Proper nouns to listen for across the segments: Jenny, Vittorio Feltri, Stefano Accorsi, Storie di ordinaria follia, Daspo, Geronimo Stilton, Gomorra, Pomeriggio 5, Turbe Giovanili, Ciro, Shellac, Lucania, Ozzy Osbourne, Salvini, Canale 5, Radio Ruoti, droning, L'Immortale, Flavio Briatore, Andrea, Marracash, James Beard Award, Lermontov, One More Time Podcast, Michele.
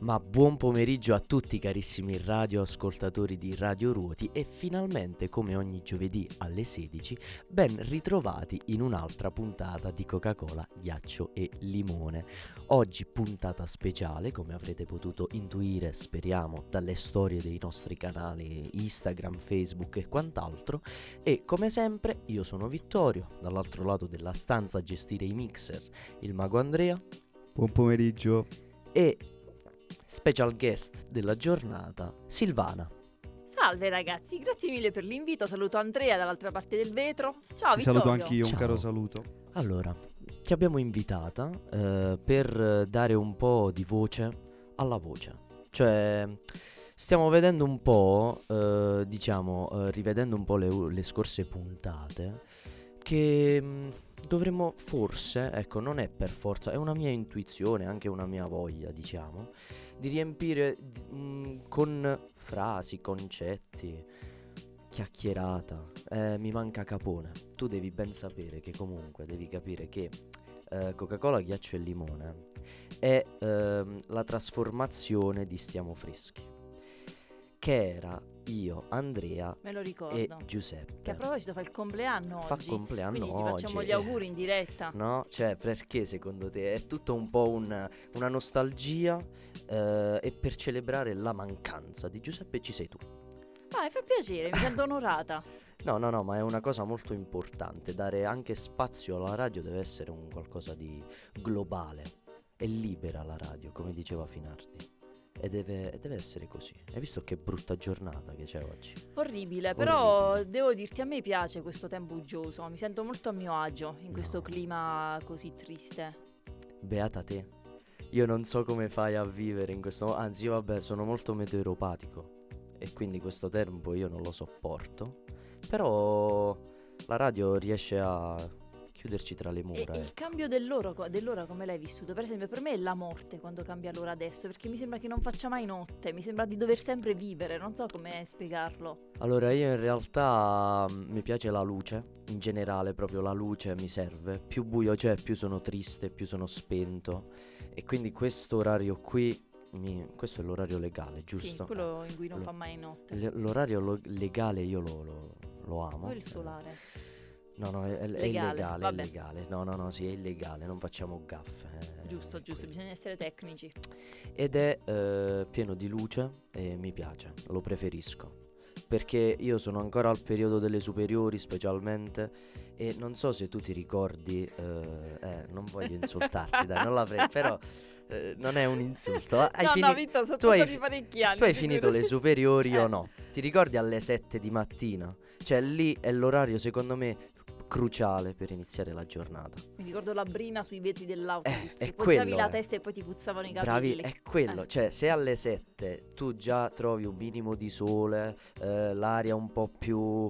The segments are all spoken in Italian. Ma buon pomeriggio a tutti carissimi radioascoltatori di Radio Ruoti e finalmente, come ogni giovedì alle 16, ben ritrovati in un'altra puntata di Coca-Cola, ghiaccio e limone. Oggi puntata speciale, come avrete potuto intuire, speriamo, dalle storie dei nostri canali Instagram, Facebook e quant'altro. E come sempre io sono Vittorio, dall'altro lato della stanza a gestire i mixer, il mago Andrea. Buon pomeriggio. E special guest della giornata, Silvana. Salve ragazzi, grazie mille per l'invito, saluto Andrea dall'altra parte del vetro. Ciao Vittorio. Ti saluto anch'io, ciao. Un caro saluto. Allora, ti abbiamo invitata per dare un po' di voce alla voce. Cioè, stiamo vedendo un po', rivedendo un po' le scorse puntate, che dovremmo forse, ecco, non è per forza, è una mia intuizione, anche una mia voglia, diciamo, di riempire con frasi, concetti, chiacchierata. Mi manca Capone. Tu devi ben sapere che comunque devi capire che Coca-Cola, ghiaccio e limone è la trasformazione di Stiamo Freschi, che era io, Andrea e Giuseppe, che a proposito fa il compleanno oggi. Quindi ti facciamo gli auguri in diretta. No? Cioè, perché secondo te è tutto un po' una nostalgia e per celebrare la mancanza di Giuseppe ci sei tu. Ah, fa piacere, mi sento onorata. No, ma è una cosa molto importante. Dare anche spazio alla radio deve essere un qualcosa di globale. È libera la radio, come diceva Finardi. E deve essere così. Hai visto che brutta giornata che c'è oggi? Orribile, però devo dirti, a me piace questo tempo uggioso. Mi sento molto a mio agio in questo clima così triste. Beata te. Io non so come fai a vivere in questo... Anzi, io vabbè, sono molto meteoropatico e quindi questo tempo io non lo sopporto. Però la radio riesce a... chiuderci tra le mura. E il cambio dell'ora come l'hai vissuto? Per esempio, per me è la morte quando cambia l'ora adesso, perché mi sembra che non faccia mai notte, mi sembra di dover sempre vivere, non so come spiegarlo. Allora, io in realtà mi piace la luce, in generale proprio la luce mi serve, più buio c'è più sono triste, più sono spento, e quindi questo orario qui, questo è l'orario legale, giusto? Sì, quello in cui non fa mai notte. L'orario legale io lo amo. Poi il solare. No, è illegale. No, sì, è illegale, non facciamo gaffe. Giusto, bisogna essere tecnici. Ed è pieno di luce e mi piace, lo preferisco. Perché io sono ancora al periodo delle superiori specialmente e non so se tu ti ricordi, non voglio insultarti, dai, non l'avrei, però... non è un insulto. Vitto, sono passati parecchi anni. Tu hai finito le superiori o no? Ti ricordi alle 7 di mattina? Cioè lì è l'orario secondo me cruciale per iniziare la giornata. Mi ricordo la brina sui vetri dell'autobus, che poggiavi la testa e poi ti puzzavano i capelli. Bravi, è quello. Cioè se alle 7 tu già trovi un minimo di sole, l'aria un po' più...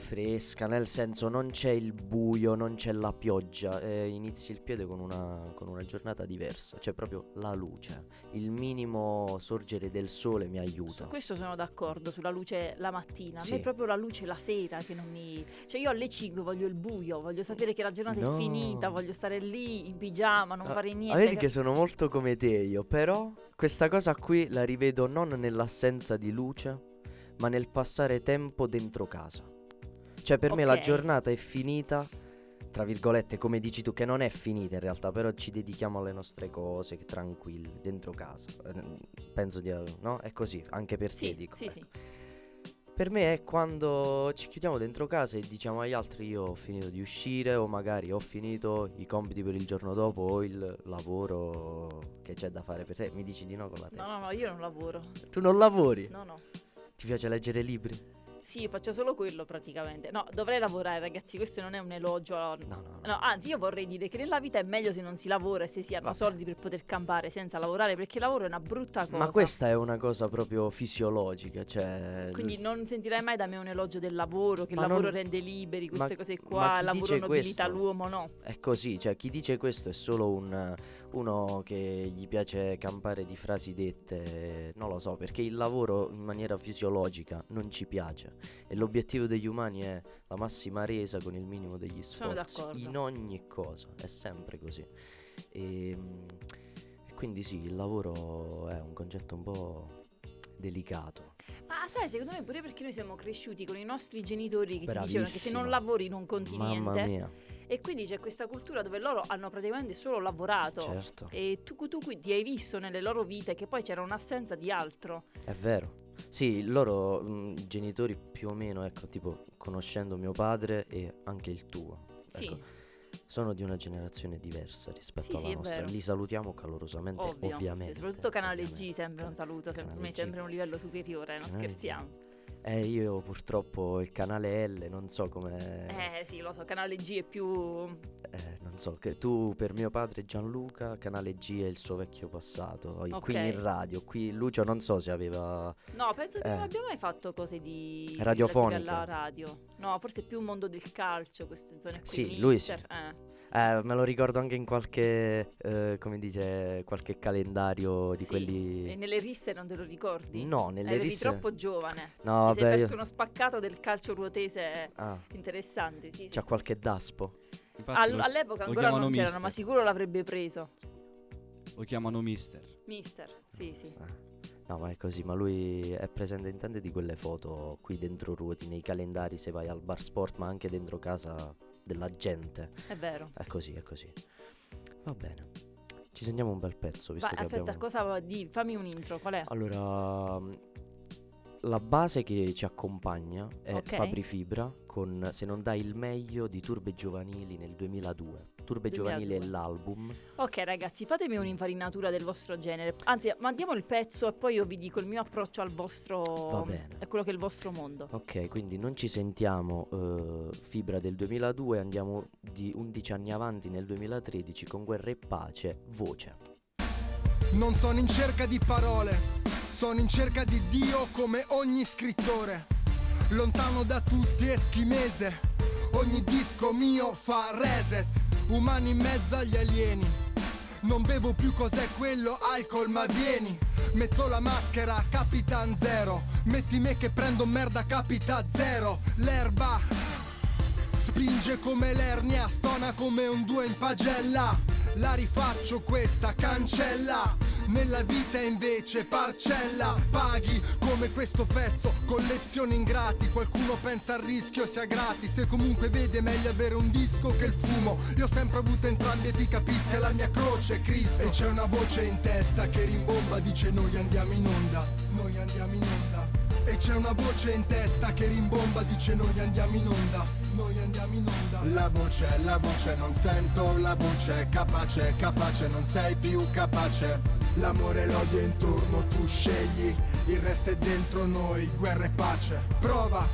fresca, nel senso non c'è il buio, non c'è la pioggia, inizi il piede con una giornata diversa, c'è proprio la luce, il minimo sorgere del sole mi aiuta. Su questo sono d'accordo, sulla luce la mattina, sì. A me è proprio la luce la sera che non mi... Cioè io alle 5 voglio il buio, voglio sapere che la giornata è finita, voglio stare lì in pigiama, non fare niente. Vedi che sono molto come te io, però questa cosa qui la rivedo non nell'assenza di luce, ma nel passare tempo dentro casa. Cioè per me la giornata è finita, tra virgolette, come dici tu, che non è finita in realtà, però ci dedichiamo alle nostre cose, tranquilli, dentro casa. Penso di... no? È così, anche per te dico. Sì. Per me è quando ci chiudiamo dentro casa e diciamo agli altri io ho finito di uscire, o magari ho finito i compiti per il giorno dopo o il lavoro che c'è da fare per te. Mi dici di no con la testa. No, io non lavoro. Tu non lavori? No. Ti piace leggere libri? Sì, faccio solo quello praticamente. No, dovrei lavorare ragazzi, questo non è un elogio. No, anzi io vorrei dire che nella vita è meglio se non si lavora e se si hanno soldi per poter campare senza lavorare, perché il lavoro è una brutta cosa. Ma questa è una cosa proprio fisiologica, cioè... Quindi non sentirai mai da me un elogio del lavoro, che il lavoro rende liberi, queste cose qua, il lavoro nobilita l'uomo, no? È così, cioè chi dice questo è solo uno che gli piace campare di frasi dette, non lo so, perché il lavoro in maniera fisiologica non ci piace e l'obiettivo degli umani è la massima resa con il minimo degli sforzi in ogni cosa, è sempre così. E quindi sì, il lavoro è un concetto un po' delicato. Ma sai, secondo me pure perché noi siamo cresciuti con i nostri genitori che ti dicevano che se non lavori non conti niente. E quindi c'è questa cultura dove loro hanno praticamente solo lavorato. Certo. E tu ti hai visto nelle loro vite che poi c'era un'assenza di altro. È vero. Sì, loro genitori più o meno, ecco, tipo conoscendo mio padre e anche il tuo, sì, ecco, sono di una generazione diversa rispetto alla nostra. Li salutiamo calorosamente, ovviamente. Soprattutto Canale G, sempre un saluto, mi sembra un livello superiore, non scherziamo. Io purtroppo il canale L non so come. Sì, lo so, Canale G è più. Non so, che tu per mio padre Gianluca, Canale G è il suo vecchio passato. Okay. Qui in radio, qui Lucio non so se aveva. No, penso che non abbiamo mai fatto cose di radiofoniche alla radio. No, forse più un mondo del calcio, queste zone qui. Sì, lui sì. Me lo ricordo anche in qualche, come dice, qualche calendario di quelli. E nelle risse non te lo ricordi? No, nelle risse. Eri troppo giovane. No, ti sei perso uno spaccato del calcio ruotese interessante. Sì, sì. C'ha qualche daspo. All'epoca ancora non c'erano, mister, ma sicuro l'avrebbe preso. Lo chiamano mister. Mister, sì, sì. No, ma è così, ma lui è presente in tante di quelle foto qui dentro ruoti, nei calendari, se vai al bar sport, ma anche dentro casa della gente. È vero. È così, è così. Va bene. Ci sentiamo un bel pezzo, visto che aspetta, abbiamo... fammi un intro, qual è? Allora, la base che ci accompagna è Fabri Fibra con Se non dai il meglio di Turbe Giovanili nel 2002. Turbe Giovanili è l'album. Ok ragazzi, fatemi un'infarinatura del vostro genere. Anzi, mandiamo il pezzo e poi io vi dico il mio approccio al vostro. Va bene. È quello che è il vostro mondo. Ok, quindi non ci sentiamo Fibra del 2002, andiamo di 11 anni avanti nel 2013 con Guerra e Pace, Voce. Non sono in cerca di parole, sono in cerca di Dio come ogni scrittore. Lontano da tutti, eschimese, ogni disco mio fa reset. Umani in mezzo agli alieni. Non bevo più, cos'è quello? Alcol, ma vieni. Metto la maschera, Capitan Zero. Metti me che prendo merda, capita zero. L'erba spinge come l'ernia, stona come un 2 in pagella. La rifaccio questa, cancella. Nella vita invece parcella, paghi come questo pezzo, collezioni ingrati. Qualcuno pensa al rischio sia gratis, se comunque vede meglio avere un disco che il fumo. Io ho sempre avuto entrambi e ti capisco, è la mia croce, Cristo. E c'è una voce in testa che rimbomba, dice noi andiamo in onda, noi andiamo in onda. E c'è una voce in testa che rimbomba, dice noi andiamo in onda, noi andiamo in onda. La voce non sento, la voce capace, capace, non sei più capace. L'amore e l'odio intorno, tu scegli, il resto è dentro noi, guerra e pace. Prova!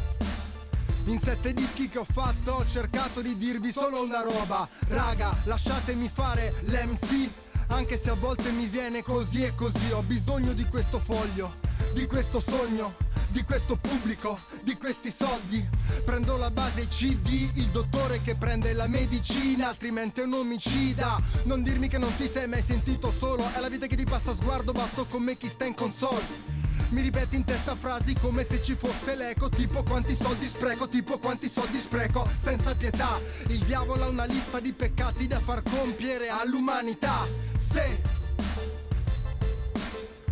In 7 dischi che ho fatto ho cercato di dirvi solo una roba. Raga, lasciatemi fare l'MC, anche se a volte mi viene così e così. Ho bisogno di questo foglio, di questo sogno, di questo pubblico, di questi soldi. Prendo la base CD, il dottore che prende la medicina, altrimenti è un omicida. Non dirmi che non ti sei mai sentito solo, è la vita che ti passa a sguardo, basso con me chi sta in console. Mi ripeti in testa frasi come se ci fosse l'eco, tipo quanti soldi spreco, tipo quanti soldi spreco, senza pietà. Il diavolo ha una lista di peccati da far compiere all'umanità. Se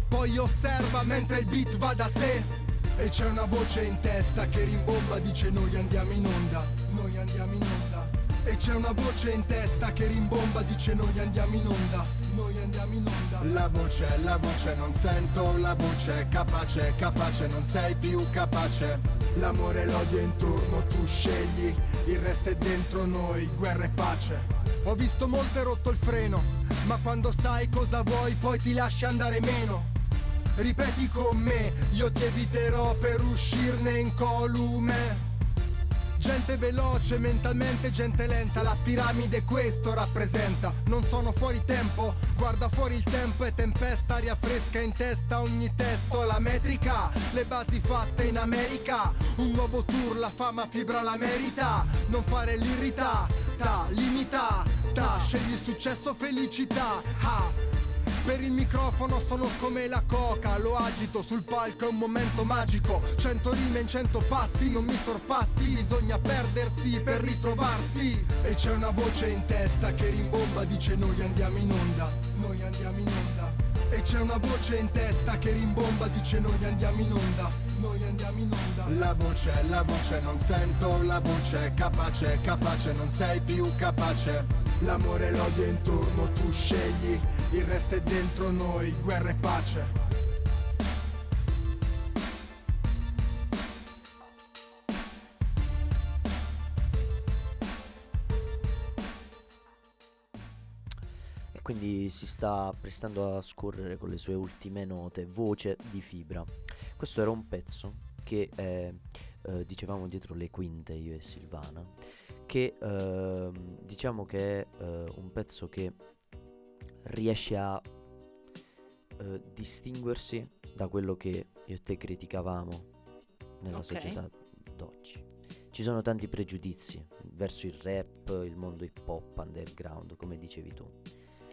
poi osserva mentre il beat va da sé. E c'è una voce in testa che rimbomba, dice noi andiamo in onda, noi andiamo in onda. E c'è una voce in testa che rimbomba, dice noi andiamo in onda, noi andiamo in onda. La voce non sento, la voce capace, capace, non sei più capace. L'amore e l'odio intorno, tu scegli, il resto è dentro noi, guerra e pace. Ho visto molte rotto il freno, ma quando sai cosa vuoi poi ti lasci andare meno. Ripeti con me, io ti eviterò per uscirne incolume. Gente veloce, mentalmente gente lenta, la piramide questo rappresenta. Non sono fuori tempo, guarda fuori il tempo e tempesta, aria fresca in testa, ogni testo, la metrica, le basi fatte in America. Un nuovo tour, la fama Fibra la merita, non fare l'irrità, ta, limita, ta, scegli successo, felicità, ha. Per il microfono sono come la coca, lo agito sul palco, è un momento magico. 100 rime in 100 passi, non mi sorpassi, bisogna perdersi per ritrovarsi. E c'è una voce in testa che rimbomba, dice noi andiamo in onda, noi noi andiamo in onda. E c'è una voce in testa che rimbomba, dice noi andiamo in onda, noi andiamo in onda. La voce non sento, la voce capace, capace, non sei più capace. L'amore e l'odio intorno, tu scegli, il resto è dentro noi, guerra e pace. Quindi si sta prestando a scorrere con le sue ultime note, voce di Fibra. Questo era un pezzo che dicevamo dietro le quinte io e Silvana, che diciamo che è un pezzo che riesce a distinguersi da quello che io e te criticavamo nella società d'oggi. Ci sono tanti pregiudizi verso il rap, il mondo hip hop, underground, come dicevi tu.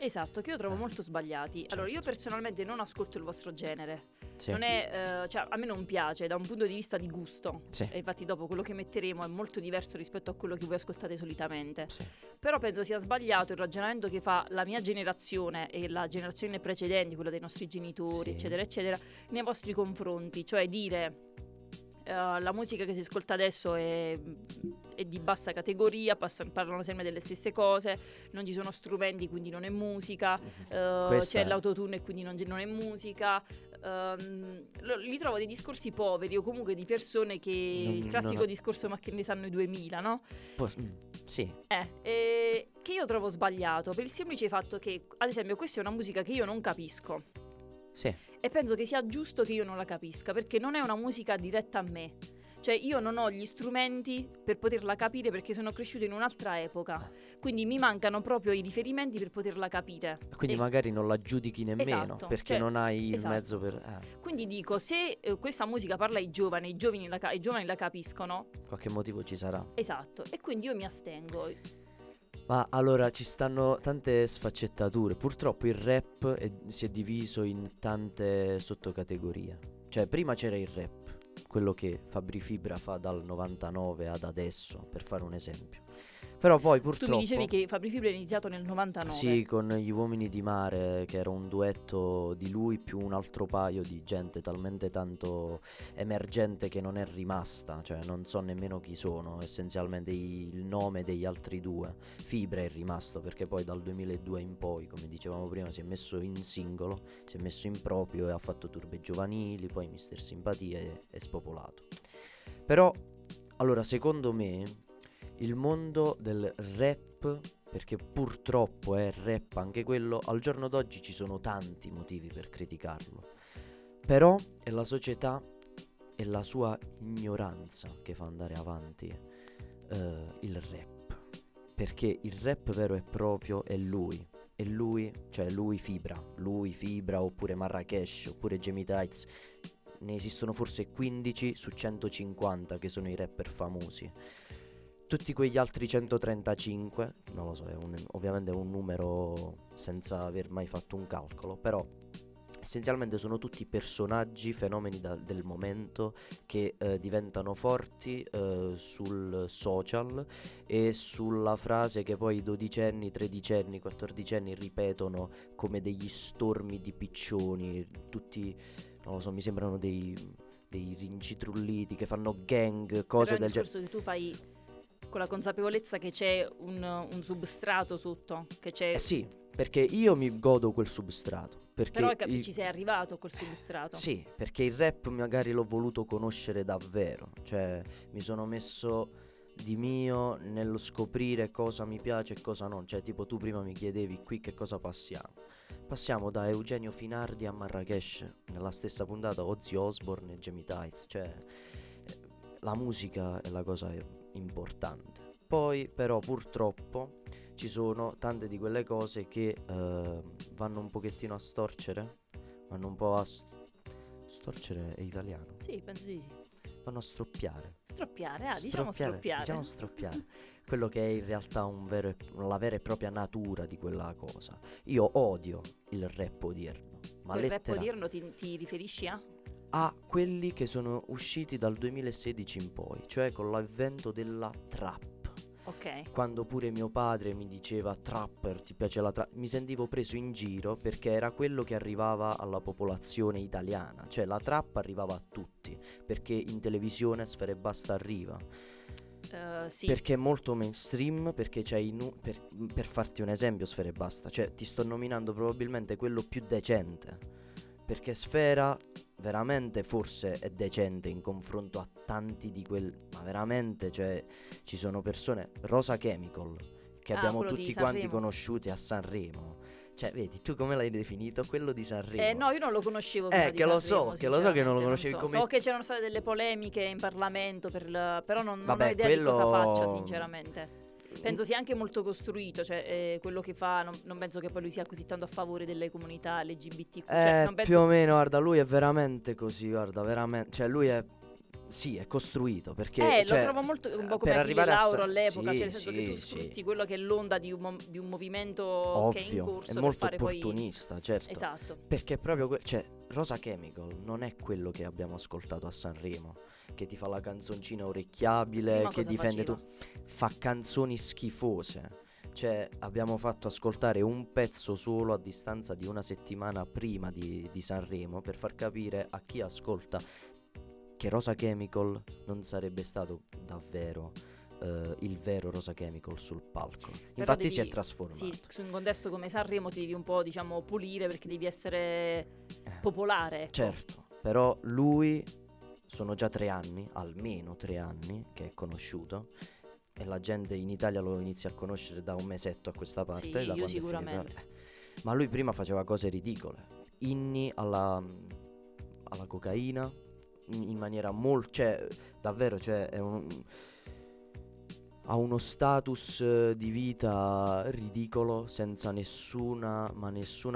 Esatto, che io trovo molto sbagliati. Certo. Allora, io personalmente non ascolto il vostro genere. Sì. Non è, cioè, a me non piace da un punto di vista di gusto. Sì. E infatti dopo quello che metteremo è molto diverso rispetto a quello che voi ascoltate solitamente. Sì. Però penso sia sbagliato il ragionamento che fa la mia generazione e la generazione precedente, quella dei nostri genitori, sì, eccetera, eccetera, nei vostri confronti. Cioè dire... la musica che si ascolta adesso è di bassa categoria, parlano sempre delle stesse cose, non ci sono strumenti quindi non è musica, c'è l'autotune quindi non è musica, li trovo dei discorsi poveri o comunque di persone che non, il classico discorso ma che ne sanno i 2000, no? Sì. Che io trovo sbagliato per il semplice fatto che ad esempio questa è una musica che io non capisco. Sì. E penso che sia giusto che io non la capisca, perché non è una musica diretta a me. Cioè io non ho gli strumenti per poterla capire, perché sono cresciuto in un'altra epoca, quindi mi mancano proprio i riferimenti per poterla capire. Quindi magari non la giudichi nemmeno, esatto, perché non hai il mezzo per... Quindi dico, se questa musica parla ai giovani, i giovani la capiscono, qualche motivo ci sarà. Esatto, e quindi io mi astengo. Ma allora ci stanno tante sfaccettature. Purtroppo il rap si è diviso in tante sottocategorie. Cioè prima c'era il rap, quello che Fabri Fibra fa dal 99 ad adesso, per fare un esempio. Però poi purtroppo... Tu mi dicevi che Fabri Fibra è iniziato nel 99. Sì, con Gli Uomini di Mare, che era un duetto di lui più un altro paio di gente talmente tanto emergente che non è rimasta. Cioè non so nemmeno chi sono, essenzialmente il nome degli altri due. Fibra è rimasto perché poi dal 2002 in poi, come dicevamo prima, si è messo in singolo, si è messo in proprio e ha fatto Turbe Giovanili, poi Mister Simpatia e è spopolato. Però, allora, secondo me... il mondo del rap, perché purtroppo è rap anche quello, al giorno d'oggi ci sono tanti motivi per criticarlo. Però è la società e la sua ignoranza che fa andare avanti il rap. Perché il rap vero e proprio è lui. E lui, cioè lui Fibra oppure Marracash oppure Jamie Tights. Ne esistono forse 15 su 150 che sono i rapper famosi. Tutti quegli altri 135, non lo so, ovviamente è un numero senza aver mai fatto un calcolo, però essenzialmente sono tutti personaggi, fenomeni del momento che diventano forti sul social e sulla frase che poi i dodicenni, tredicenni, quattordicenni ripetono come degli stormi di piccioni, tutti, non lo so, mi sembrano dei rincitrulliti che fanno gang, cose del genere. Però il discorso che tu fai... con la consapevolezza che c'è un substrato sotto, che c'è... sì, perché io mi godo quel substrato. Però ci sei arrivato col substrato. Sì, perché il rap magari l'ho voluto conoscere davvero. Cioè, mi sono messo di mio nello scoprire cosa mi piace e cosa non. Cioè, tipo tu prima mi chiedevi qui che cosa passiamo. Passiamo da Eugenio Finardi a Marracash, nella stessa puntata Ozzy Osbourne e Jamie Tights. Cioè, la musica è la cosa... importante. Poi però purtroppo ci sono tante di quelle cose che vanno un pochettino a storcere, vanno un po' a storcere è italiano? Sì, penso di sì. Vanno a stroppiare. Diciamo stroppiare. Quello che è in realtà la vera e propria natura di quella cosa. Io odio il rap odierno. Ma il rap odierno ti riferisci a? A quelli che sono usciti dal 2016 in poi, cioè con l'avvento della trap. Ok. Quando pure mio padre mi diceva trapper, ti piace la trap, mi sentivo preso in giro perché era quello che arrivava alla popolazione italiana, cioè la trap arrivava a tutti, perché in televisione Sfera Ebbasta arriva. Sì. Perché è molto mainstream, perché c'è per farti un esempio, Sfera Ebbasta, cioè ti sto nominando probabilmente quello più decente, perché Sfera veramente forse è decente in confronto a tanti di quel, ma veramente, cioè ci sono persone, Rosa Chemical, che abbiamo tutti quanti conosciuti a Sanremo. Cioè, vedi, tu come l'hai definito? Quello di Sanremo. No, io non lo conoscevo. Lo so che non lo conoscevi. Non so. Come... so che c'erano state delle polemiche in Parlamento, però non ho idea di cosa faccia, sinceramente. Penso sia anche molto costruito, cioè quello che fa, non penso che poi lui sia così tanto a favore delle comunità LGBTQ. Cioè, non penso... Più o meno, guarda, lui è veramente così, guarda, veramente, cioè lui è... Sì, è costruito perché cioè, lo trovo molto un po' come arrivare Lauro all'epoca, sì, cioè nel senso che tu sfrutti quello che è l'onda di un movimento ovvio, che è in corso, è molto per fare opportunista, poi... certo. Esatto. Perché proprio cioè Rosa Chemical non è quello che abbiamo ascoltato a Sanremo, che ti fa la canzoncina orecchiabile, prima che difende faceva? Tu fa canzoni schifose. Cioè abbiamo fatto ascoltare un pezzo solo a distanza di una settimana prima di Sanremo, per far capire a chi ascolta che Rosa Chemical non sarebbe stato davvero il vero Rosa Chemical sul palco. Però infatti si è trasformato. Sì, su un contesto come Sanremo ti devi un po', diciamo, pulire, perché devi essere popolare. Ecco. Certo, però lui sono già 3 anni, almeno 3 anni, che è conosciuto, e la gente in Italia lo inizia a conoscere da un mesetto a questa parte. Sì, da io sicuramente. Ma lui prima faceva cose ridicole, inni alla cocaina, in maniera molto, cioè davvero, cioè è ha uno status di vita ridicolo, senza nessuna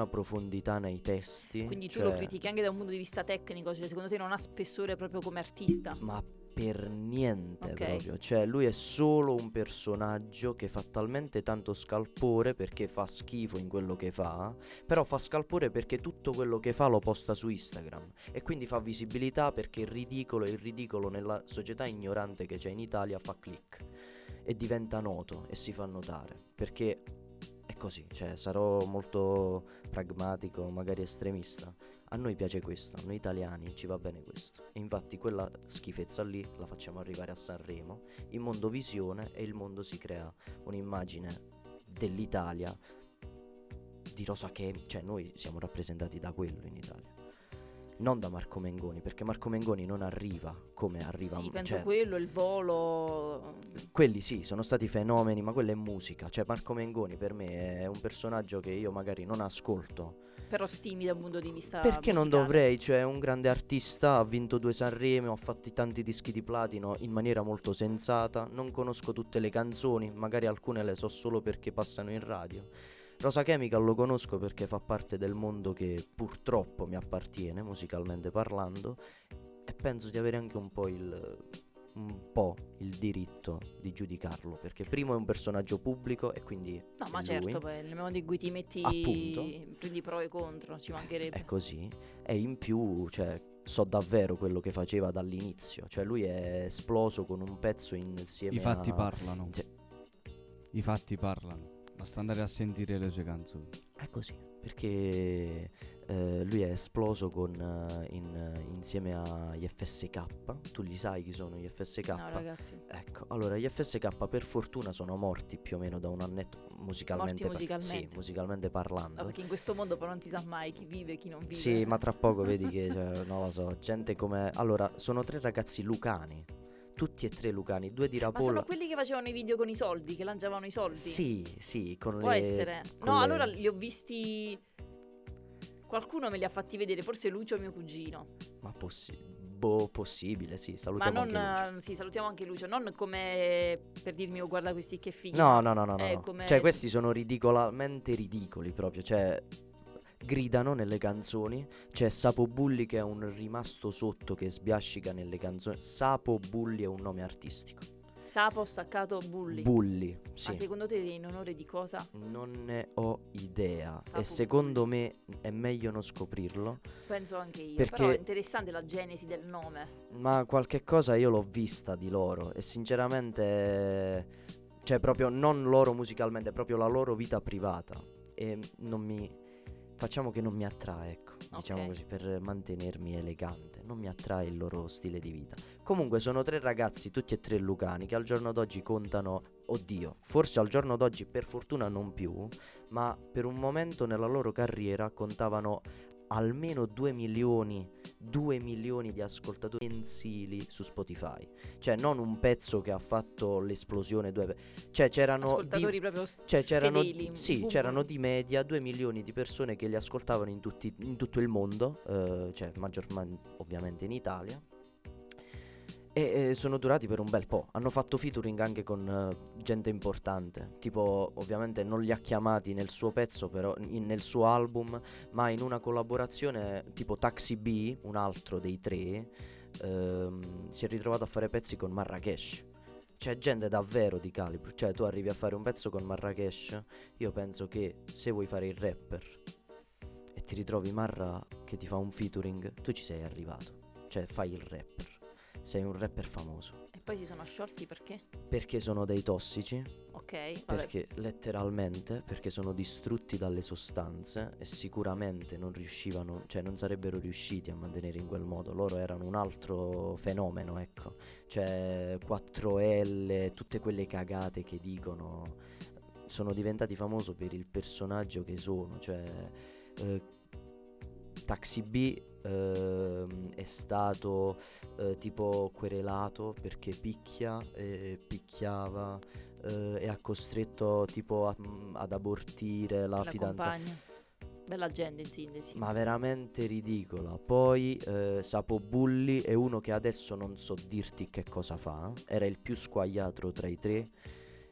profondità nei testi. Quindi tu lo critichi anche da un punto di vista tecnico, cioè secondo te non ha spessore proprio come artista? Ma per niente, okay. Proprio, cioè lui è solo un personaggio che fa talmente tanto scalpore perché fa schifo in quello che fa, però fa scalpore perché tutto quello che fa lo posta su Instagram e quindi fa visibilità, perché il ridicolo nella società ignorante che c'è in Italia fa click e diventa noto e si fa notare, perché è così, cioè sarò molto pragmatico, magari estremista. A noi piace questo, a noi italiani ci va bene questo. E infatti quella schifezza lì la facciamo arrivare a Sanremo, in Mondovisione, e il mondo si crea un'immagine dell'Italia, di Rosa Chemical, cioè noi siamo rappresentati da quello in Italia. Non da Marco Mengoni, perché Marco Mengoni non arriva come arriva. Sì, penso quello, il Volo. Quelli sì, sono stati fenomeni, ma quella è musica. Cioè Marco Mengoni per me è un personaggio che io magari non ascolto, però stimi da un punto di vista perché musicale. Non dovrei, cioè è un grande artista, ha vinto 2 Sanremo, ha fatto tanti dischi di platino in maniera molto sensata. Non conosco tutte le canzoni, magari alcune le so solo perché passano in radio. Rosa Chemical lo conosco perché fa parte del mondo che purtroppo mi appartiene, musicalmente parlando, e penso di avere anche un po' il diritto di giudicarlo, perché primo è un personaggio pubblico e quindi no, ma lui, certo, poi nel momento in cui ti metti, appunto, prendi pro e contro, ci mancherebbe, è così. E in più, cioè, so davvero quello che faceva dall'inizio, cioè lui è esploso con un pezzo insieme. I fatti parlano, basta andare a sentire le sue canzoni, è così, perché lui è esploso con insieme agli FSK. Tu li sai chi sono gli FSK? No, ragazzi. Ecco, allora gli FSK per fortuna sono morti più o meno da un annetto, musicalmente parlando. No, perché in questo mondo poi non si sa mai chi vive e chi non vive. Sì, ma tra poco vedi che cioè, non lo so, gente come... Allora, sono 3 ragazzi lucani, tutti e 3 lucani, 2 di Rapolla. Ma sono quelli che facevano i video con i soldi, che lanciavano i soldi? Sì, con può le... essere. No, le... allora li ho visti... Qualcuno me li ha fatti vedere, forse Lucio, mio cugino. Ma possibile, sì, salutiamo anche Lucio. Ma non, sì, salutiamo anche Lucio, non come per dirmi, oh, guarda questi che figli. No. Come... Cioè, questi sono ridicolamente ridicoli proprio, cioè... Gridano nelle canzoni. C'è Sapo Bulli che è un rimasto sotto che sbiascica nelle canzoni. Sapo Bulli è un nome artistico. Sapo staccato Bulli, sì. Ma secondo te in onore di cosa? Non ne ho idea. Sapo e secondo Bulli. Me è meglio non scoprirlo. Penso anche io, perché... Però è interessante la genesi del nome. Ma qualche cosa io l'ho vista di loro e sinceramente... cioè proprio non loro musicalmente, proprio la loro vita privata, e non mi, facciamo che non mi attrae, ecco, okay, diciamo così, per mantenermi elegante, non mi attrae il loro stile di vita. Comunque sono tre ragazzi, tutti e tre lucani, che al giorno d'oggi contano, oddio, forse al giorno d'oggi per fortuna non più, ma per un momento nella loro carriera contavano almeno 2 milioni di ascoltatori mensili su Spotify. Cioè non un pezzo che ha fatto l'esplosione, cioè c'erano ascoltatori proprio fedeli. Sì, boom. C'erano di media 2 milioni di persone che li ascoltavano in tutto il mondo, cioè maggiormente ovviamente in Italia. E sono durati per un bel po'. Hanno fatto featuring anche con gente importante. Tipo, ovviamente non li ha chiamati nel suo pezzo, però nel suo album, ma in una collaborazione tipo Taxi B, un altro dei tre, si è ritrovato a fare pezzi con Marracash. C'è gente davvero di calibro. Cioè tu arrivi a fare un pezzo con Marracash, io penso che se vuoi fare il rapper e ti ritrovi Marra che ti fa un featuring, tu ci sei arrivato. Cioè fai il rapper, sei un rapper famoso. E poi si sono sciolti perché? Perché sono dei tossici. Ok, vabbè. Perché letteralmente, perché sono distrutti dalle sostanze e sicuramente non riuscivano, cioè non sarebbero riusciti a mantenere in quel modo. Loro erano un altro fenomeno, ecco. Cioè 4L, tutte quelle cagate che dicono. Sono diventati famosi per il personaggio che sono. Cioè Taxi B è stato tipo querelato perché picchia e picchiava e ha costretto tipo ad abortire la fidanzata. Compagna. Bella gente, in sintesi. Ma veramente ridicola. Poi Sapo Bulli è uno che adesso non so dirti che cosa fa. Era il più squagliato tra i tre.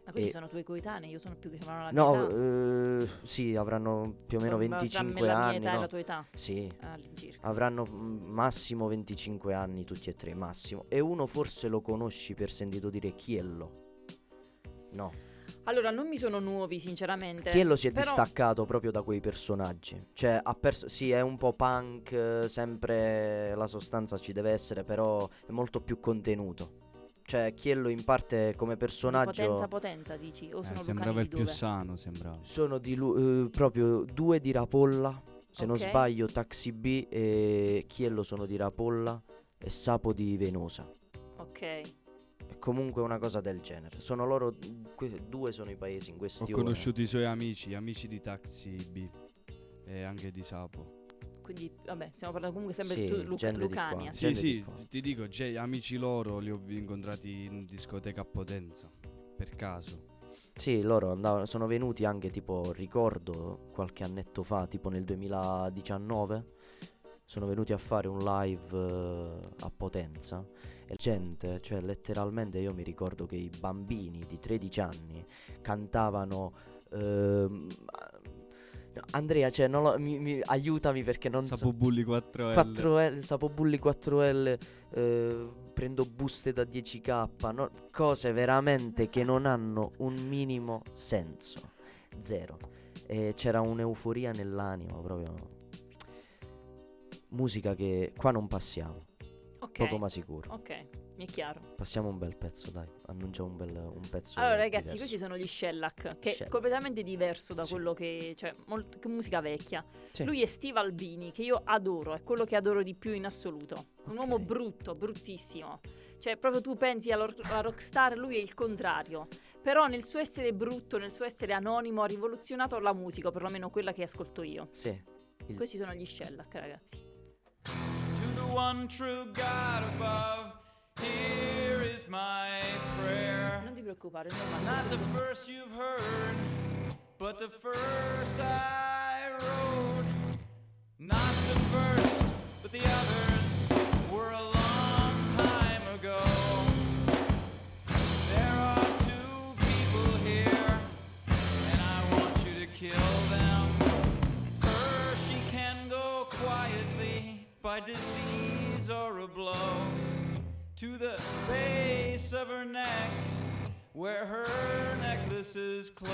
Ma questi sono tuoi coetanei, io sono più che la mia età. No, sì, avranno più o meno 25 anni. La mia età, no? E la tua età? Sì, all'incirca. Avranno massimo 25 anni tutti e tre, massimo. E uno forse lo conosci per sentito dire, Chiello. No. Allora, non mi sono nuovi, sinceramente. Chiello si è distaccato proprio da quei personaggi. Cioè, sì, è un po' punk, sempre la sostanza ci deve essere, però è molto più contenuto. Cioè Chiello in parte come personaggio Potenza dici, o sono sembrava il più sano, sembrava. Sono di proprio due di Rapolla, se okay, non sbaglio. Taxi B e Chiello sono di Rapolla e Sapo di Venosa. Ok. E comunque una cosa del genere. Sono loro due, sono i paesi in questione. Ho conosciuto i suoi amici di Taxi B e anche di Sapo. Quindi, vabbè, stiamo parlando comunque sempre sì, di Lucania. Sì, sì, ti dico, amici loro li ho incontrati in discoteca a Potenza, per caso. Sì, loro sono venuti anche, tipo, ricordo, qualche annetto fa, tipo nel 2019, sono venuti a fare un live a Potenza. E gente, cioè, letteralmente io mi ricordo che i bambini di 13 anni cantavano... Andrea, cioè, non lo, aiutami perché non so. Sapo Bulli 4L. Sapo Bulli 4L, prendo buste da 10.000, no? Cose veramente che non hanno un minimo senso. Zero. E c'era un'euforia nell'animo proprio. Musica che qua non passiamo. Okay. Poco ma sicuro. Ok, mi è chiaro. Passiamo un bel pezzo, dai. Annuncia un pezzo. Allora ragazzi, diverso. Questi sono gli Shellac, che è completamente diverso da sì, quello che, cioè, che musica vecchia. Sì. Lui è Steve Albini, che io adoro, è quello che adoro di più in assoluto. Okay. Un uomo brutto, bruttissimo. Cioè proprio tu pensi alla rockstar, lui è il contrario. Però nel suo essere brutto, nel suo essere anonimo, ha rivoluzionato la musica, perlomeno quella che ascolto io. Sì. Questi sono gli Shellac, ragazzi. One true God above, here is my prayer. Non ti preoccupare, not the first you've heard, but the first I wrote. Not the first, but the others were a long time ago. There are two people here, and I want you to kill them. Her, she can go quietly by disease or a blow to the base of her neck, where her necklaces close,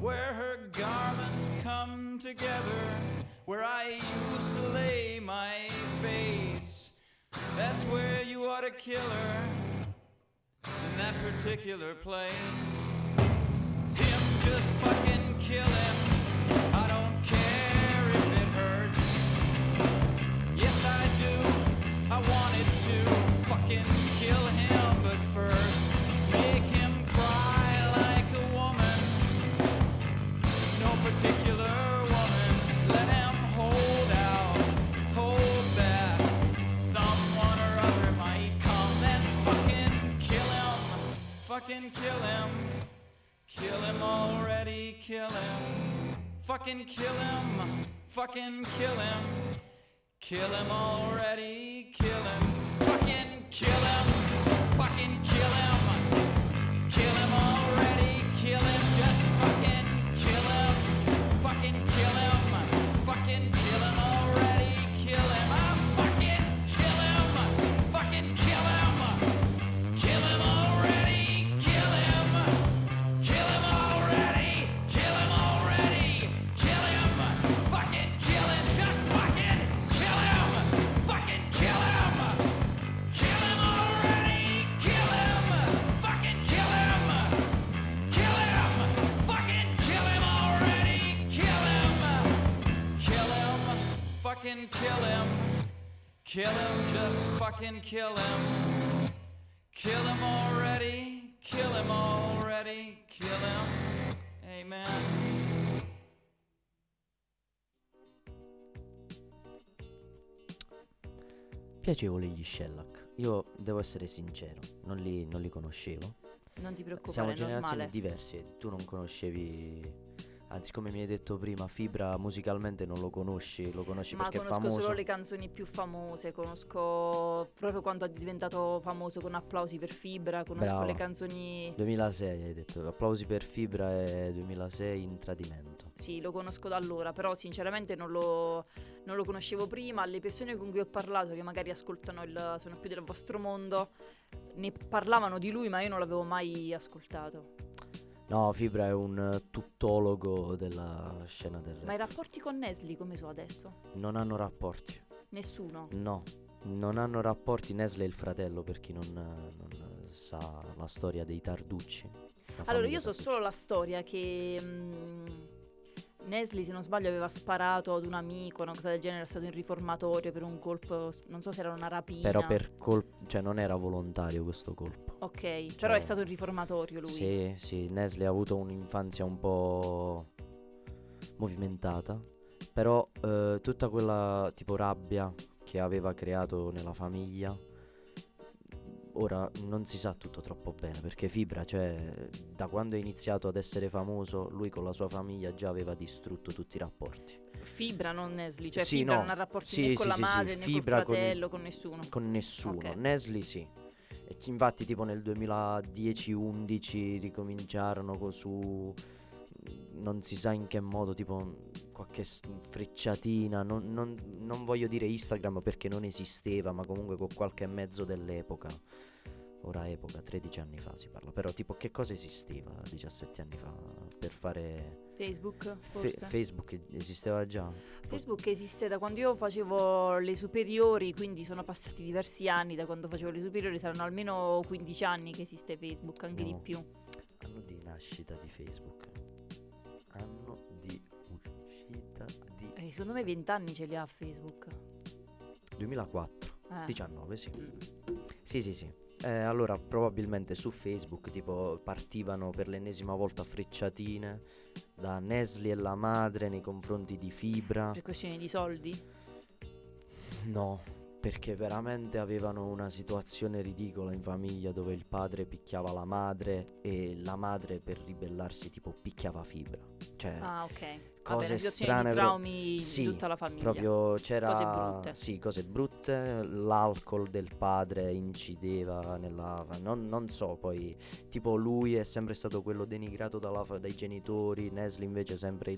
where her garments come together, where I used to lay my face. That's where you ought to kill her, in that particular place. Somebody kill him. Fucking kill him. Fucking kill him. Kill him already. Kill him. Fucking kill him. Fucking kill him. Kill him already. Kill him. Just fucking kill him. Fucking kill him. Fucking kill him already. Kill him. I'm fucking kill him. Fucking kill him. Fucking kill him, just fucking kill him already, kill him already, kill him, amen. Piacevoli gli Shellac, io devo essere sincero, non li conoscevo. Non ti preoccupare, siamo generazioni diverse, tu non conoscevi... Anzi, come mi hai detto prima, Fibra musicalmente non lo conosci, lo conosci perché è famoso. Ma conosco solo le canzoni più famose, conosco proprio quando è diventato famoso con Applausi per Fibra, conosco Brava. Le canzoni... 2006 hai detto, Applausi per Fibra è 2006 in Tradimento. Sì, lo conosco da allora, però sinceramente non lo conoscevo prima. Le persone con cui ho parlato, che magari ascoltano sono più del vostro mondo, ne parlavano di lui ma io non l'avevo mai ascoltato. No, Fibra è un tuttologo della scena del rap. Ma i rapporti con Nesli come sono adesso? Non hanno rapporti. Nessuno? No, non hanno rapporti. Nesli è il fratello, per chi non sa la storia dei Tarducci. Allora, io so solo la storia che Nesli, se non sbaglio, aveva sparato ad un amico, una cosa del genere, era stato in riformatorio per un colpo, non so se era una rapina. Però cioè non era volontario questo colpo. Ok, cioè, però è stato in riformatorio lui. Sì, Nesli ha avuto un'infanzia un po' movimentata, però tutta quella tipo rabbia che aveva creato nella famiglia, ora non si sa tutto troppo bene, perché Fibra, cioè, da quando è iniziato ad essere famoso, lui con la sua famiglia già aveva distrutto tutti i rapporti. Fibra, non Nesli, cioè sì, Fibra no. Non ha rapporti né con la madre, né Fibra col fratello, con nessuno. Con nessuno, okay. Nesli sì. E infatti tipo nel 2010-11 ricominciarono su... non si sa in che modo, tipo qualche frecciatina, non voglio dire Instagram perché non esisteva, ma comunque con qualche mezzo dell'epoca, 13 anni fa si parla, però tipo che cosa esisteva 17 anni fa per fare... Facebook forse? Facebook esisteva già? Facebook esiste da quando io facevo le superiori, quindi sono passati diversi anni da quando facevo le superiori, saranno almeno 15 anni che esiste Facebook, anche di più. Anno di nascita di Facebook, anno di uscita di... secondo me 20 anni ce li ha Facebook. 2004, 19 sì. Sì. Allora probabilmente su Facebook tipo partivano per l'ennesima volta frecciatine da Nesli e la madre nei confronti di Fibra. Per questioni di soldi? No, perché veramente avevano una situazione ridicola in famiglia dove il padre picchiava la madre e la madre per ribellarsi tipo picchiava Fibra. Cioè, ok. Cose vabbè, strane, di traumi sì, di tutta la famiglia. Proprio c'era cose brutte. Sì, cose brutte, l'alcol del padre incideva nella non so, poi tipo lui è sempre stato quello denigrato dai genitori, Nesli invece sempre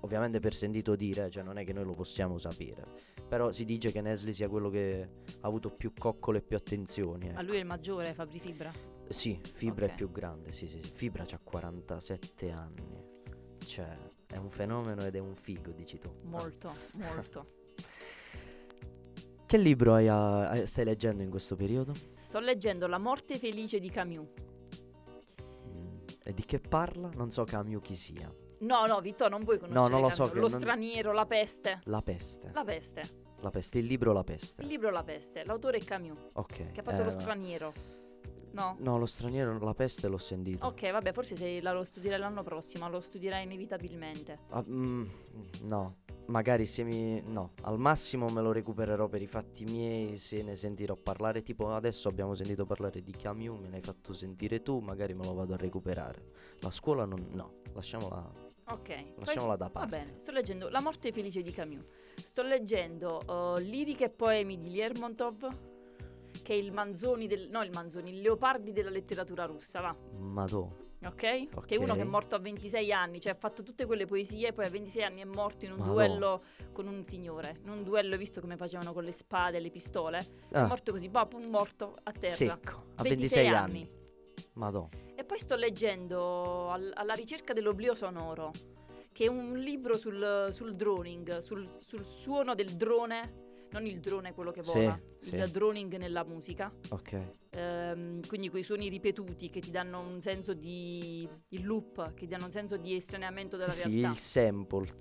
ovviamente per sentito dire, cioè non è che noi lo possiamo sapere. Però si dice che Nesli sia quello che ha avuto più coccole e più attenzioni. Ecco. A lui è il maggiore, Fabri Fibra? Sì, Fibra okay. È più grande, sì. Fibra c'ha 47 anni. Cioè, è un fenomeno ed è un figo, dici tu. Molto. Che libro stai leggendo in questo periodo? Sto leggendo La morte felice di Camus. E di che parla? Non so Camus chi sia. No, Vittorio, non puoi conoscere. No, non lo so. Lo straniero, La peste. La peste, il libro La peste. L'autore è Camus. Ok. Che ha fatto Lo straniero. No. No, Lo straniero, La peste l'ho sentito. Ok, vabbè, forse se lo studierai l'anno prossimo, lo studierai inevitabilmente. No, magari se mi... No, al massimo me lo recupererò per i fatti miei, se ne sentirò parlare. Tipo adesso abbiamo sentito parlare di Camus, me l'hai fatto sentire tu, magari me lo vado a recuperare. La scuola non... no, lasciamola... Ok, lasciamola da parte. Va bene, sto leggendo La morte felice di Camus. Sto leggendo liriche e poemi di Lermontov, che è il Manzoni del... no, il Manzoni, il Leopardi della letteratura russa, va. Madò. Okay? Ok? Che è uno che è morto a 26 anni, cioè ha fatto tutte quelle poesie e poi a 26 anni è morto in un duello con un signore. In un duello, visto come facevano con le spade e le pistole, è morto così, pum, morto a terra. Secco, a 26 anni. Madò. E poi sto leggendo Alla ricerca dell'oblio sonoro, che è un libro sul droning, sul suono del drone. Non il drone quello che vola, il droning nella musica. Ok. Quindi quei suoni ripetuti che ti danno un senso di... il loop, che ti danno un senso di estraneamento dalla realtà. Sì, il sample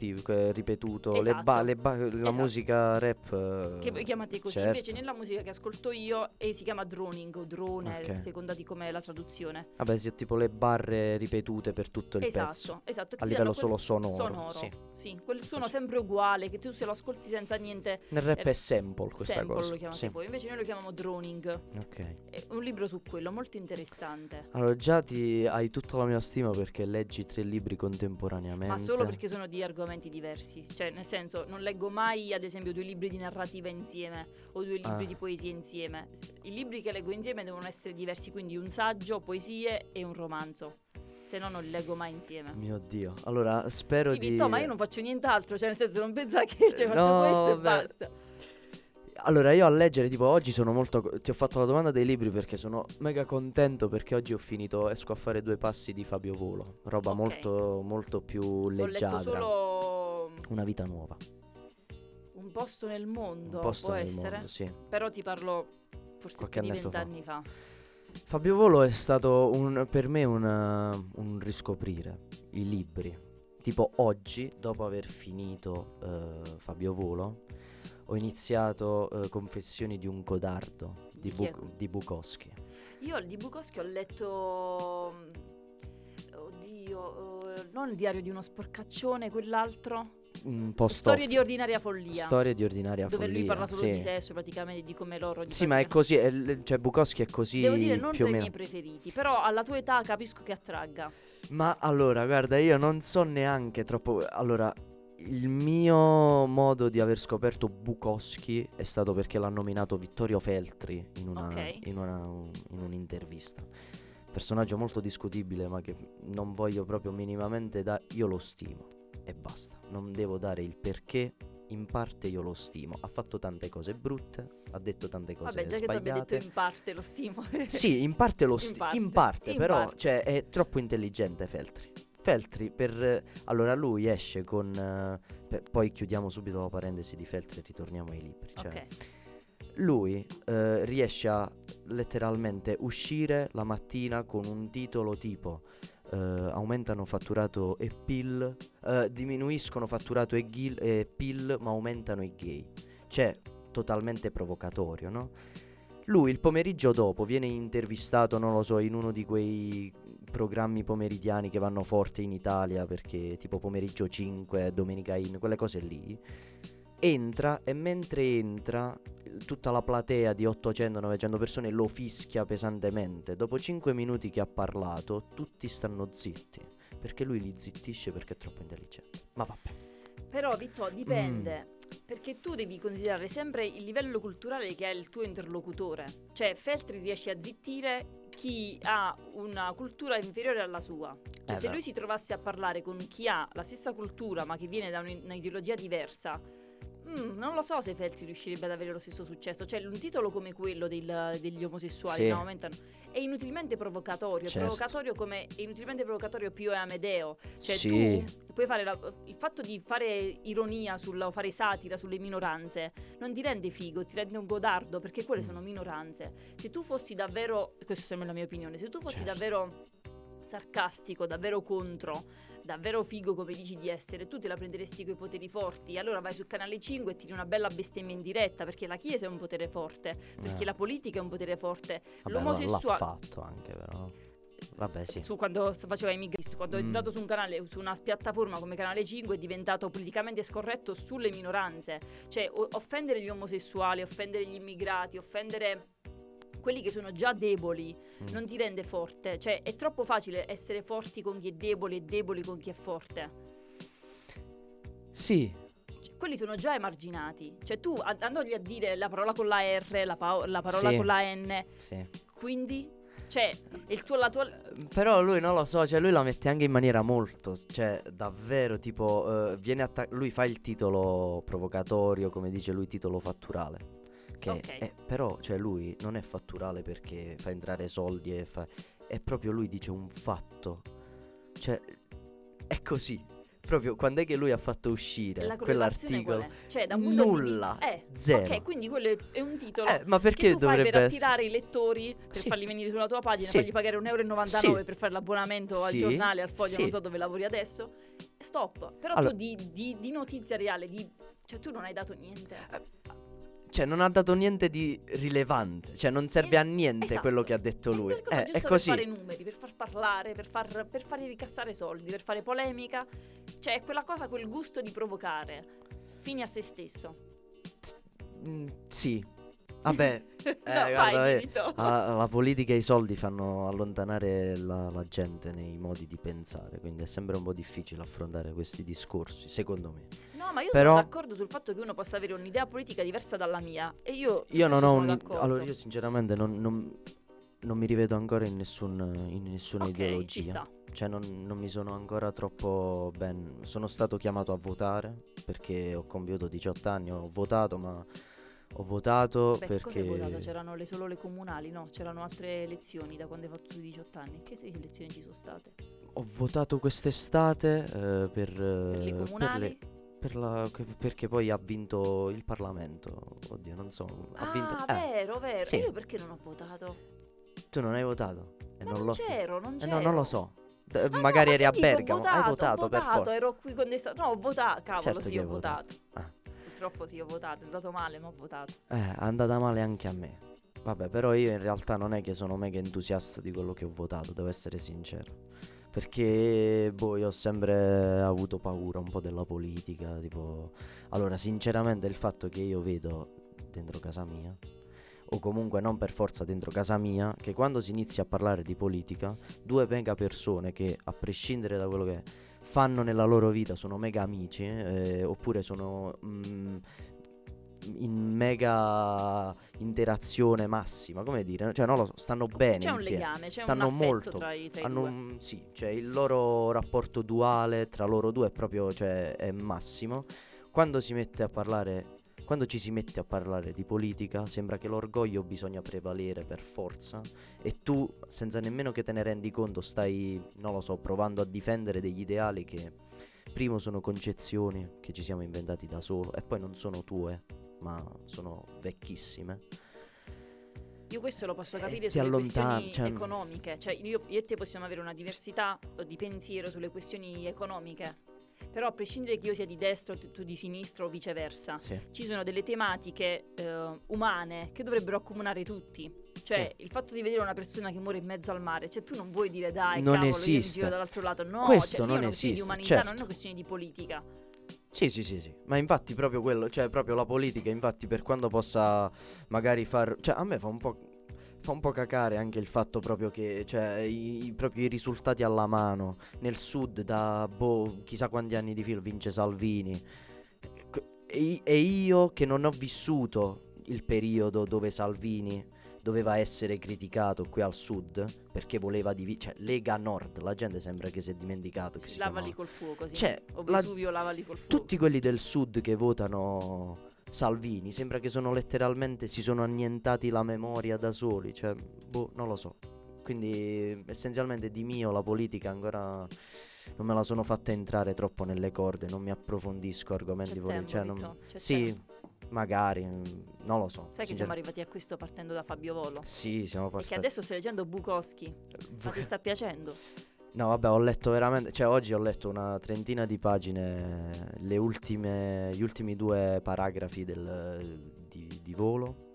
ripetuto, esatto. La musica rap. Che chiamate così, certo. Invece nella musica che ascolto io si chiama droning o drone, okay. Seconda di com'è la traduzione. Vabbè, sì, tipo le barre ripetute per tutto il pezzo. Esatto, a livello solo sonoro. Sì, quel suono sempre uguale, che tu se lo ascolti senza niente... Nel rap è sample questa cosa. Lo chiamate voi, invece noi lo chiamiamo droning. Ok. È un libro su quello, molto interessante. Allora già hai tutta la mia stima perché leggi 3 libri contemporaneamente. Ma solo perché sono di argomenti diversi. Cioè nel senso, non leggo mai ad esempio 2 libri di narrativa insieme o 2 libri di poesia insieme. I libri che leggo insieme devono essere diversi, quindi un saggio, poesie e un romanzo. Se no non li leggo mai insieme. Mio Dio. Allora spero di... Sì Vittorio, ma io non faccio nient'altro. Cioè nel senso, non pensa che faccio questo e basta. Allora io a leggere, tipo oggi sono molto... Ti ho fatto la domanda dei libri perché sono mega contento, perché oggi ho finito Esco a fare 2 passi di Fabio Volo. Roba molto molto più leggiadra. Ho letto solo... Una vita nuova. Un posto nel mondo, può essere? Mondo, sì. Però ti parlo forse qualche più di 20 anni fa. Fabio Volo è stato per me un riscoprire i libri. Tipo oggi, dopo aver finito Fabio Volo, ho iniziato Confessioni di un codardo di Bukowski. Io di Bukowski ho letto, non Il diario di uno sporcaccione, quell'altro. Storie di ordinaria follia. Dove lui parla solo di sesso, praticamente, di come loro... Sì, ma è così, cioè Bukowski è così. Devo dire, non tra i miei preferiti, però alla tua età capisco che attragga. Ma allora, guarda, io non so neanche troppo... Allora, il mio modo di aver scoperto Bukowski è stato perché l'ha nominato Vittorio Feltri in un'intervista. Personaggio molto discutibile, ma che non voglio proprio minimamente io lo stimo. E basta, non devo dare il perché, in parte io lo stimo. Ha fatto tante cose brutte, ha detto tante cose sbagliate. Vabbè, già che tu abbia detto in parte lo stimo. Sì, in parte lo stimo, in parte però cioè, è troppo intelligente Feltri per... Allora lui esce con... poi chiudiamo subito la parentesi di Feltri e ritorniamo ai libri. Cioè, ok. Lui riesce a letteralmente uscire la mattina con un titolo tipo... aumentano fatturato e PIL, diminuiscono fatturato e PIL, ma aumentano i gay. Cioè, totalmente provocatorio, no? Lui il pomeriggio dopo viene intervistato, non lo so, in uno di quei programmi pomeridiani che vanno forte in Italia, perché tipo Pomeriggio 5, Domenica In, quelle cose lì. Entra e mentre entra tutta la platea di 800-900 persone lo fischia pesantemente. Dopo 5 minuti che ha parlato tutti stanno zitti, perché lui li zittisce perché è troppo intelligente. Ma vabbè. Però Vittorio, dipende. Perché tu devi considerare sempre il livello culturale che ha il tuo interlocutore. Cioè Feltri riesce a zittire chi ha una cultura inferiore alla sua. Cioè se lui si trovasse a parlare con chi ha la stessa cultura ma che viene da un'ideologia diversa, non lo so se Feltri riuscirebbe ad avere lo stesso successo. Cioè un titolo come quello degli omosessuali no, aumentano, è inutilmente provocatorio. Certo. Provocatorio come è inutilmente provocatorio Pio e Amedeo. Cioè tu puoi fare il fatto di fare ironia o fare satira sulle minoranze non ti rende figo, ti rende un godardo, perché quelle sono minoranze. Se tu fossi davvero, questa è sempre la mia opinione, se tu fossi davvero sarcastico, davvero contro, davvero figo come dici di essere, tu te la prenderesti coi poteri forti, allora vai sul canale 5 e tiri una bella bestemmia in diretta, perché la chiesa è un potere forte, perché la politica è un potere forte. Vabbè, l'omosessuale l'ha fatto anche, però vabbè, sì. Su quando faceva i migranti, quando è andato su un canale, su una piattaforma come Canale 5, è diventato politicamente scorretto sulle minoranze, cioè offendere gli omosessuali, offendere gli immigrati, offendere quelli che sono già deboli non ti rende forte, cioè è troppo facile essere forti con chi è debole e deboli con chi è forte. Sì. Quelli sono già emarginati, cioè tu andogli a dire la parola con la R, la parola con la N, quindi cioè il tuo, la tua... Però lui non lo so, cioè lui la mette anche in maniera molto, cioè davvero tipo lui fa il titolo provocatorio, come dice lui, titolo fatturale, che però cioè lui non è fatturale perché fa entrare soldi e fa, è proprio, lui dice un fatto, cioè è così. Proprio quando è che lui ha fatto uscire quell'articolo? Cioè, da un punto di vista, zero. Ok, quindi quello è un titolo ma perché che tu fai per attirare i lettori, per farli venire sulla tua pagina, fargli pagare €1,99 per fare l'abbonamento al giornale, al foglio, non so dove lavori adesso. Stop. Però allora, tu di notizia reale, cioè tu non hai dato niente. Cioè non ha dato niente di rilevante, cioè non serve a niente quello che ha detto lui. È così. Per fare numeri, per far parlare, per far ricassare soldi, per fare polemica, cioè è quella cosa, quel gusto di provocare, fine a se stesso. Sì. Vabbè, la politica e i soldi fanno allontanare la gente nei modi di pensare, quindi è sempre un po' difficile affrontare questi discorsi, secondo me. No, ma io sono d'accordo sul fatto che uno possa avere un'idea politica diversa dalla mia, e io non ho allora io sinceramente non mi rivedo ancora in nessuna ideologia, ci sta. Cioè non mi sono ancora troppo ben, sono stato chiamato a votare perché ho compiuto 18 anni, ho votato, ma ho votato perché... Cosa hai votato? C'erano solo le comunali, no? C'erano altre elezioni da quando hai fatto 18 anni? Che elezioni ci sono state? Ho votato quest'estate per le comunali? Perché poi ha vinto il Parlamento, oddio, non so... vero. Sì. E io perché non ho votato? Tu non hai votato? Ma non c'ero, non c'ero. No, non lo so. Magari eri a Bergamo, hai votato per forza. Ho votato, ero qui quando è stato... No, ho votato, cavolo, certo sì, ho votato. Purtroppo sì, ho votato, è andato male, ma ho votato. È andata male anche a me. Vabbè, però io in realtà non è che sono mega entusiasta di quello che ho votato, devo essere sincero. Perché, io ho sempre avuto paura un po' della politica, tipo... Allora, sinceramente il fatto che io vedo dentro casa mia, o comunque non per forza dentro casa mia, che quando si inizia a parlare di politica, due mega persone che, a prescindere da quello che... fanno nella loro vita, sono mega amici oppure sono in mega interazione massima, come dire, cioè non lo so, stanno bene, c'è un insieme, legame, c'è stanno un affetto molto, tra hanno, i due. Sì, cioè il loro rapporto duale tra loro due è proprio, cioè è massimo. Quando ci si mette a parlare di politica, sembra che l'orgoglio bisogna prevalere per forza e tu, senza nemmeno che te ne rendi conto, stai, non lo so, provando a difendere degli ideali che primo sono concezioni che ci siamo inventati da solo e poi non sono tue, ma sono vecchissime. Io questo lo posso capire sulle questioni economiche, cioè io e te possiamo avere una diversità di pensiero sulle questioni economiche. Però a prescindere che io sia di destra o tu di sinistra o viceversa, ci sono delle tematiche umane che dovrebbero accomunare tutti. Cioè il fatto di vedere una persona che muore in mezzo al mare, cioè tu non vuoi dire dai, non cavolo, esiste. Io mi giro dall'altro lato. No, questo non è una questione di umanità, certo. Non è una questione di politica. Sì. Ma infatti proprio quello, cioè proprio la politica, infatti per quanto possa magari cioè a me fa un po' cacare anche il fatto proprio che, cioè, proprio i risultati alla mano nel sud da chissà quanti anni di filo vince Salvini e io che non ho vissuto il periodo dove Salvini doveva essere criticato qui al sud perché voleva cioè Lega Nord, la gente sembra che si è dimenticato che si lava lì col fuoco, sì. Cioè, o Vesuvio lava lì col fuoco. Tutti quelli del sud che votano Salvini sembra che sono letteralmente si sono annientati la memoria da soli, cioè non lo so. Quindi essenzialmente di mio la politica ancora non me la sono fatta entrare troppo nelle corde, non mi approfondisco argomenti politici, cioè, magari non lo so. Sai che siamo arrivati a questo partendo da Fabio Volo? Sì, siamo partiti. E che adesso stai leggendo Bukowski. Ma ti sta piacendo? No, vabbè, ho letto veramente, cioè oggi ho letto una trentina di pagine, le ultime, gli ultimi due paragrafi di Volo.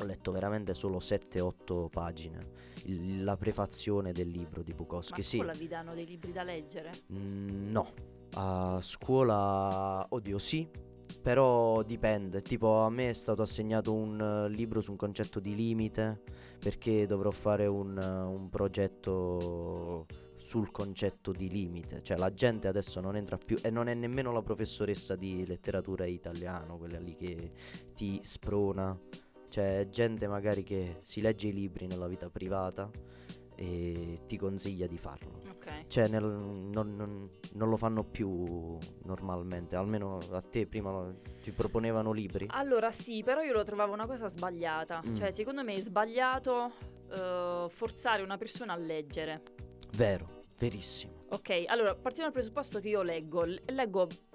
Ho letto veramente solo 7-8 pagine, la prefazione del libro di Bukowski. Ma a scuola sì, vi danno dei libri da leggere? No, a scuola, oddio sì, però dipende. Tipo a me è stato assegnato un libro su un concetto di limite, perché dovrò fare un progetto sul concetto di limite. Cioè la gente adesso non entra più, e non è nemmeno la professoressa di letteratura italiano, quella lì che ti sprona. C'è gente magari che si legge i libri nella vita privata e ti consiglia di farlo. Okay. Cioè non lo fanno più normalmente, almeno a te prima ti proponevano libri. Allora sì, però io lo trovavo una cosa sbagliata. Cioè secondo me è sbagliato forzare una persona a leggere. Vero, verissimo. Ok, allora partiamo dal presupposto che io leggo,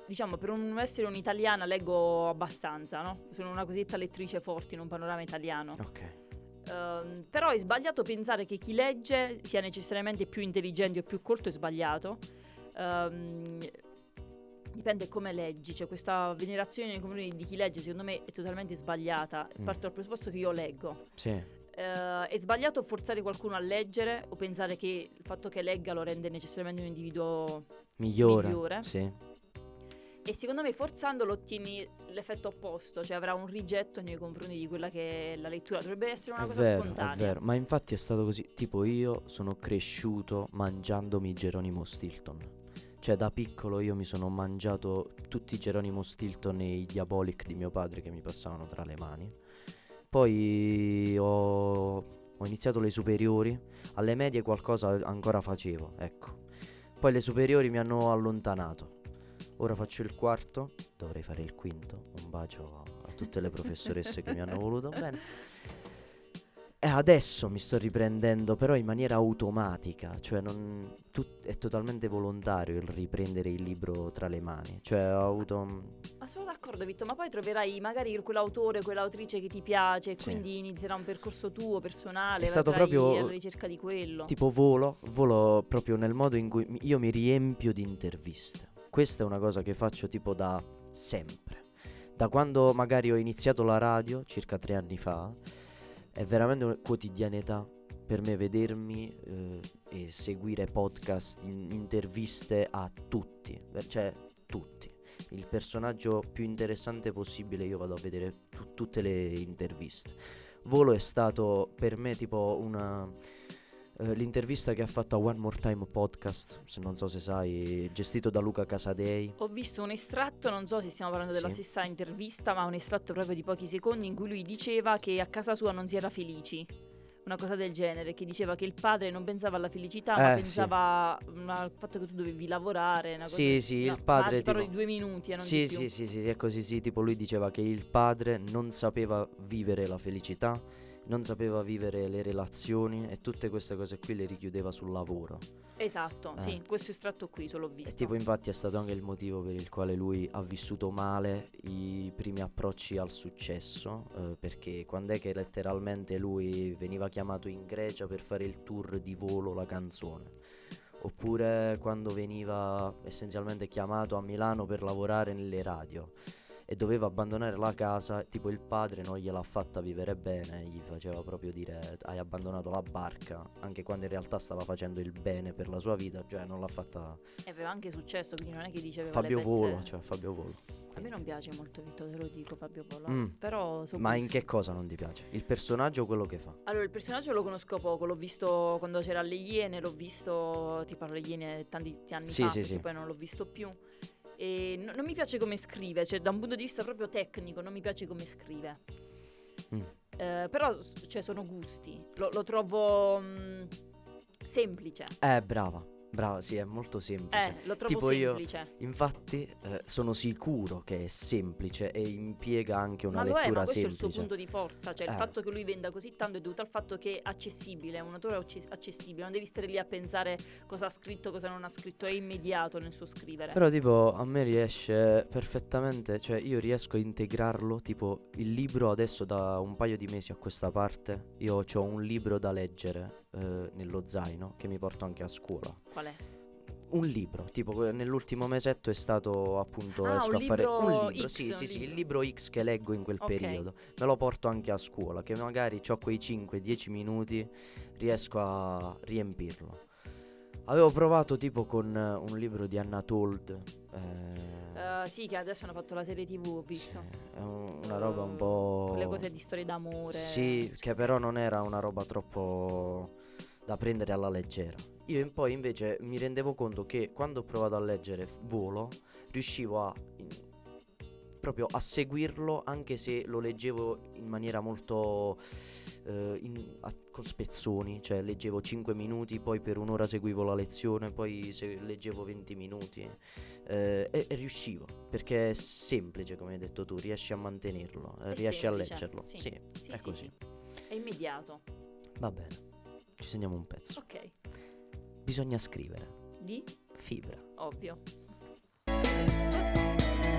diciamo, per essere un'italiana leggo abbastanza, no? Sono una cosiddetta lettrice forte in un panorama italiano. Ok. Però è sbagliato pensare che chi legge sia necessariamente più intelligente o più colto, è sbagliato. Dipende come leggi, cioè questa venerazione nei confronti di chi legge secondo me è totalmente sbagliata. Parto dal presupposto che io leggo. Sì. È sbagliato forzare qualcuno a leggere o pensare che il fatto che legga lo rende necessariamente un individuo migliore. Sì. E secondo me forzandolo ottieni l'effetto opposto, cioè avrà un rigetto nei confronti di quella che è la lettura. Dovrebbe essere una cosa spontanea. È vero, ma infatti è stato così. Tipo io sono cresciuto mangiandomi Geronimo Stilton. Cioè da piccolo io mi sono mangiato tutti i Geronimo Stilton e i Diabolic di mio padre che mi passavano tra le mani. Poi ho iniziato le superiori. Alle medie qualcosa ancora facevo, ecco. Poi le superiori mi hanno allontanato. Ora faccio il quarto, dovrei fare il quinto. Un bacio a tutte le professoresse che mi hanno voluto bene. E adesso mi sto riprendendo, però in maniera automatica. Cioè è totalmente volontario il riprendere il libro tra le mani. Cioè ho avuto... Ma sono d'accordo, Vitto, ma poi troverai magari quell'autore, quell'autrice che ti piace, sì. Quindi inizierà un percorso tuo, personale. È stato proprio alla ricerca di quello. Tipo Volo proprio nel modo in cui io mi riempio di interviste. Questa è una cosa che faccio tipo da sempre. Da quando magari ho iniziato la radio, circa 3 anni fa, è veramente una quotidianità per me vedermi e seguire podcast, interviste a tutti. Cioè, tutti. Il personaggio più interessante possibile io vado a vedere tutte le interviste. Volo è stato per me tipo una... l'intervista che ha fatto a One More Time podcast, se non so se sai, gestito da Luca Casadei. Ho visto un estratto, non so se stiamo parlando della stessa intervista, ma un estratto proprio di pochi secondi in cui lui diceva che a casa sua non si era felici, una cosa del genere, che diceva che il padre non pensava alla felicità, ma pensava al fatto che tu dovevi lavorare, una cosa. Sì, no, il padre tipo... parlo di 2 minuti, non di più. Sì, è così, sì, tipo lui diceva che il padre non sapeva vivere la felicità, non sapeva vivere le relazioni e tutte queste cose qui le richiudeva sul lavoro. Esatto, sì, questo estratto qui solo ho visto. E tipo infatti è stato anche il motivo per il quale lui ha vissuto male i primi approcci al successo, perché quando è che letteralmente lui veniva chiamato in Grecia per fare il tour di Volo la canzone, oppure quando veniva essenzialmente chiamato a Milano per lavorare nelle radio e doveva abbandonare la casa, tipo il padre non gliel'ha fatta vivere bene, gli faceva proprio dire hai abbandonato la barca, anche quando in realtà stava facendo il bene per la sua vita, cioè non l'ha fatta... E aveva anche successo, quindi non è che diceva Fabio Volo, cioè Fabio Volo. A me non piace molto, Vittorio, te lo dico, Fabio Volo, però... Ma in che cosa non ti piace? Il personaggio o quello che fa? Allora, il personaggio lo conosco poco, l'ho visto quando c'era Le Iene, l'ho visto, ti parlo Le Iene tanti anni fa, perché poi non l'ho visto più. E non mi piace come scrive, cioè da un punto di vista proprio tecnico non mi piace come scrive. Però cioè, sono gusti, lo trovo semplice. Brava, sì, è molto semplice. Lo trovo tipo semplice. Io, infatti, sono sicuro che è semplice e impiega anche una lettura semplice. Ma questo è il suo punto di forza, cioè il fatto che lui venda così tanto è dovuto al fatto che è accessibile, è un autore accessibile, non devi stare lì a pensare cosa ha scritto, cosa non ha scritto, è immediato nel suo scrivere. Però tipo a me riesce perfettamente, cioè io riesco a integrarlo, tipo il libro adesso da un paio di mesi a questa parte, io ho un libro da leggere nello zaino, che mi porto anche a scuola. Qual è? Un libro, tipo nell'ultimo mesetto è stato appunto sì, il libro X che leggo in quel periodo. Me lo porto anche a scuola, che magari c'ho quei 5-10 minuti, riesco a riempirlo. Avevo provato tipo con un libro di Anna Told. Sì, che adesso hanno fatto la serie TV, ho visto. Sì, è una roba un po'... quelle cose di storie d'amore. Sì, cioè, che però non era una roba troppo da prendere alla leggera. Io poi invece mi rendevo conto che quando ho provato a leggere Volo riuscivo a proprio a seguirlo, anche se lo leggevo in maniera molto con spezzoni, cioè leggevo 5 minuti, poi per un'ora seguivo la lezione, poi leggevo 20 minuti e riuscivo, perché è semplice, come hai detto tu, riesci a mantenerlo, riesci a leggerlo. Sì, sì, sì, è sì, così. Sì. È immediato. Va bene, ci segniamo un pezzo. Ok. Bisogna scrivere. Di? Fibra. Ovvio.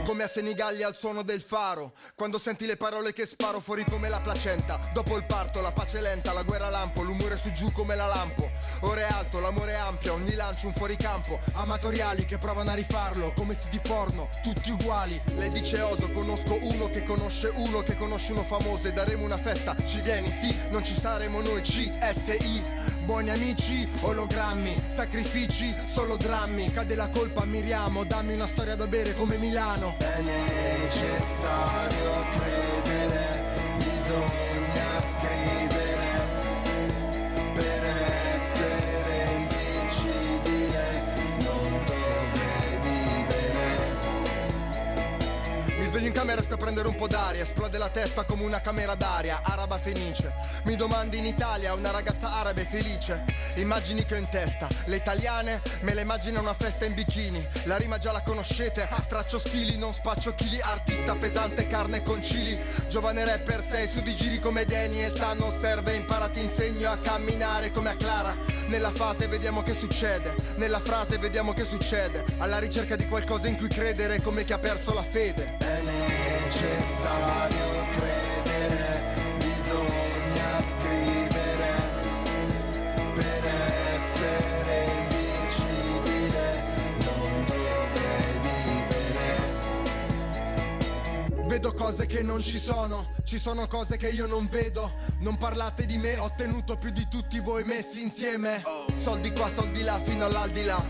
Come a Senigallia al suono del faro, quando senti le parole che sparo fuori come la placenta. Dopo il parto la pace lenta, la guerra lampo, l'umore su giù come la lampo. Ora è alto, l'amore è ampio, ogni lancio un fuoricampo. Amatoriali che provano a rifarlo, come si di porno, tutti uguali. Lei dice oso, conosco uno che conosce uno famoso. E daremo una festa, ci vieni sì, non ci saremo noi CSI. Buoni amici, ologrammi, sacrifici, solo drammi. Cade la colpa, miriamo, dammi una storia da bere come Milano. È necessario credere, bisogna scrivere, per essere invincibile non dovrei vivere. Mi sveglio in camera, esco a prendere un po' d'aria, esplode la testa come una camera d'aria, araba fenice. Mi domandi in Italia una ragazza arabe felice, immagini che ho in testa, le italiane me le immagino una festa in bikini. La rima già la conoscete, traccio schili, non spaccio chili, artista pesante, carne con cili. Giovane rapper sei su di giri come Daniel, sanno serve, impara, ti insegno a camminare come a Clara. Nella fase vediamo che succede, nella frase vediamo che succede, alla ricerca di qualcosa in cui credere come chi ha perso la fede. È necessario credere, bisogna scrivere, per essere invincibile non dovrei vivere. Vedo cose che non ci sono, ci sono cose che io non vedo. Non parlate di me, ho ottenuto più di tutti voi messi insieme. Soldi qua, soldi là, fino all'aldilà,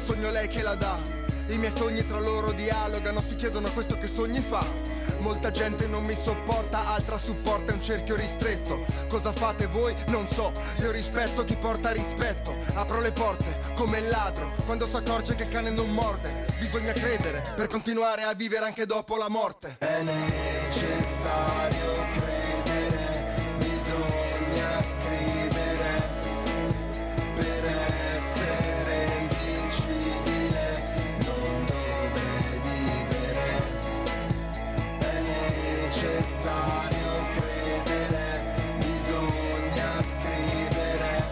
sogno lei che la dà. I miei sogni tra loro dialogano, si chiedono questo che sogni fa. Molta gente non mi sopporta, altra supporta un cerchio ristretto. Cosa fate voi? Non so, io rispetto chi porta rispetto. Apro le porte come il ladro, quando si accorge che il cane non morde. Bisogna credere per continuare a vivere anche dopo la morte. È necessario credere, bisogna scrivere, per essere invincibile non dovrei vivere. Necessario credere, bisogna scrivere,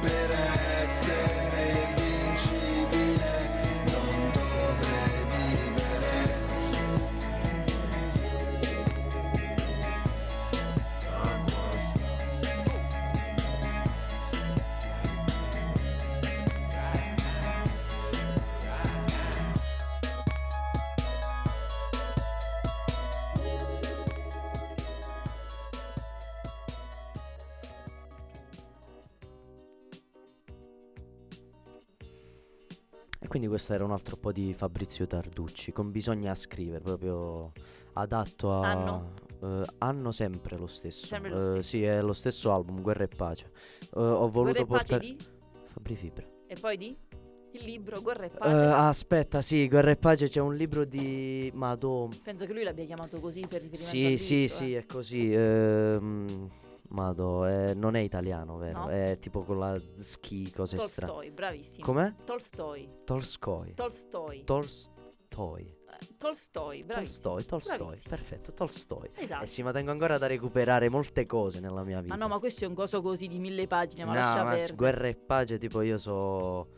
per essere invincibile non dovrei vivere. Quindi questo era un altro po' di Fabrizio Tarducci con Bisogna scrivere, proprio adatto a... Anno sempre lo stesso. Sempre lo stesso. Sì, è lo stesso album, Guerra e Pace. Ho voluto portare... Guerra e Pace di? Fabri Fibra. E poi di? Il libro Guerra e Pace. Aspetta, sì, Guerra e Pace, c'è un libro di... Madò. Penso che lui l'abbia chiamato così per riferimento al libro. Sì, è così. Madò, non è italiano, vero? No. È tipo con la schi, cose strane. Tolstoi, bravissimo. Com'è? Tolstoi, bravissimo. Tolstoi, perfetto, Tolstoi. Esatto. Sì, ma tengo ancora da recuperare molte cose nella mia vita. Ma no, ma questo è un coso così di 1000 pagine, ma lascia perdere. Guerra e Pace, tipo io so...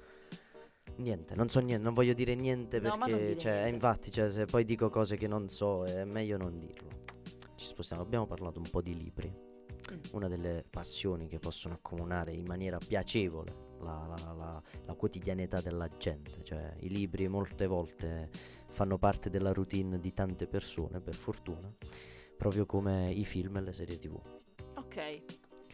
Niente, non voglio dire niente perché... Cioè, infatti, cioè, se poi dico cose che non so è meglio non dirlo. Ci spostiamo, abbiamo parlato un po' di libri. una delle passioni che possono accomunare in maniera piacevole la quotidianità della gente, cioè i libri molte volte fanno parte della routine di tante persone, per fortuna, proprio come i film e le serie TV. Ok.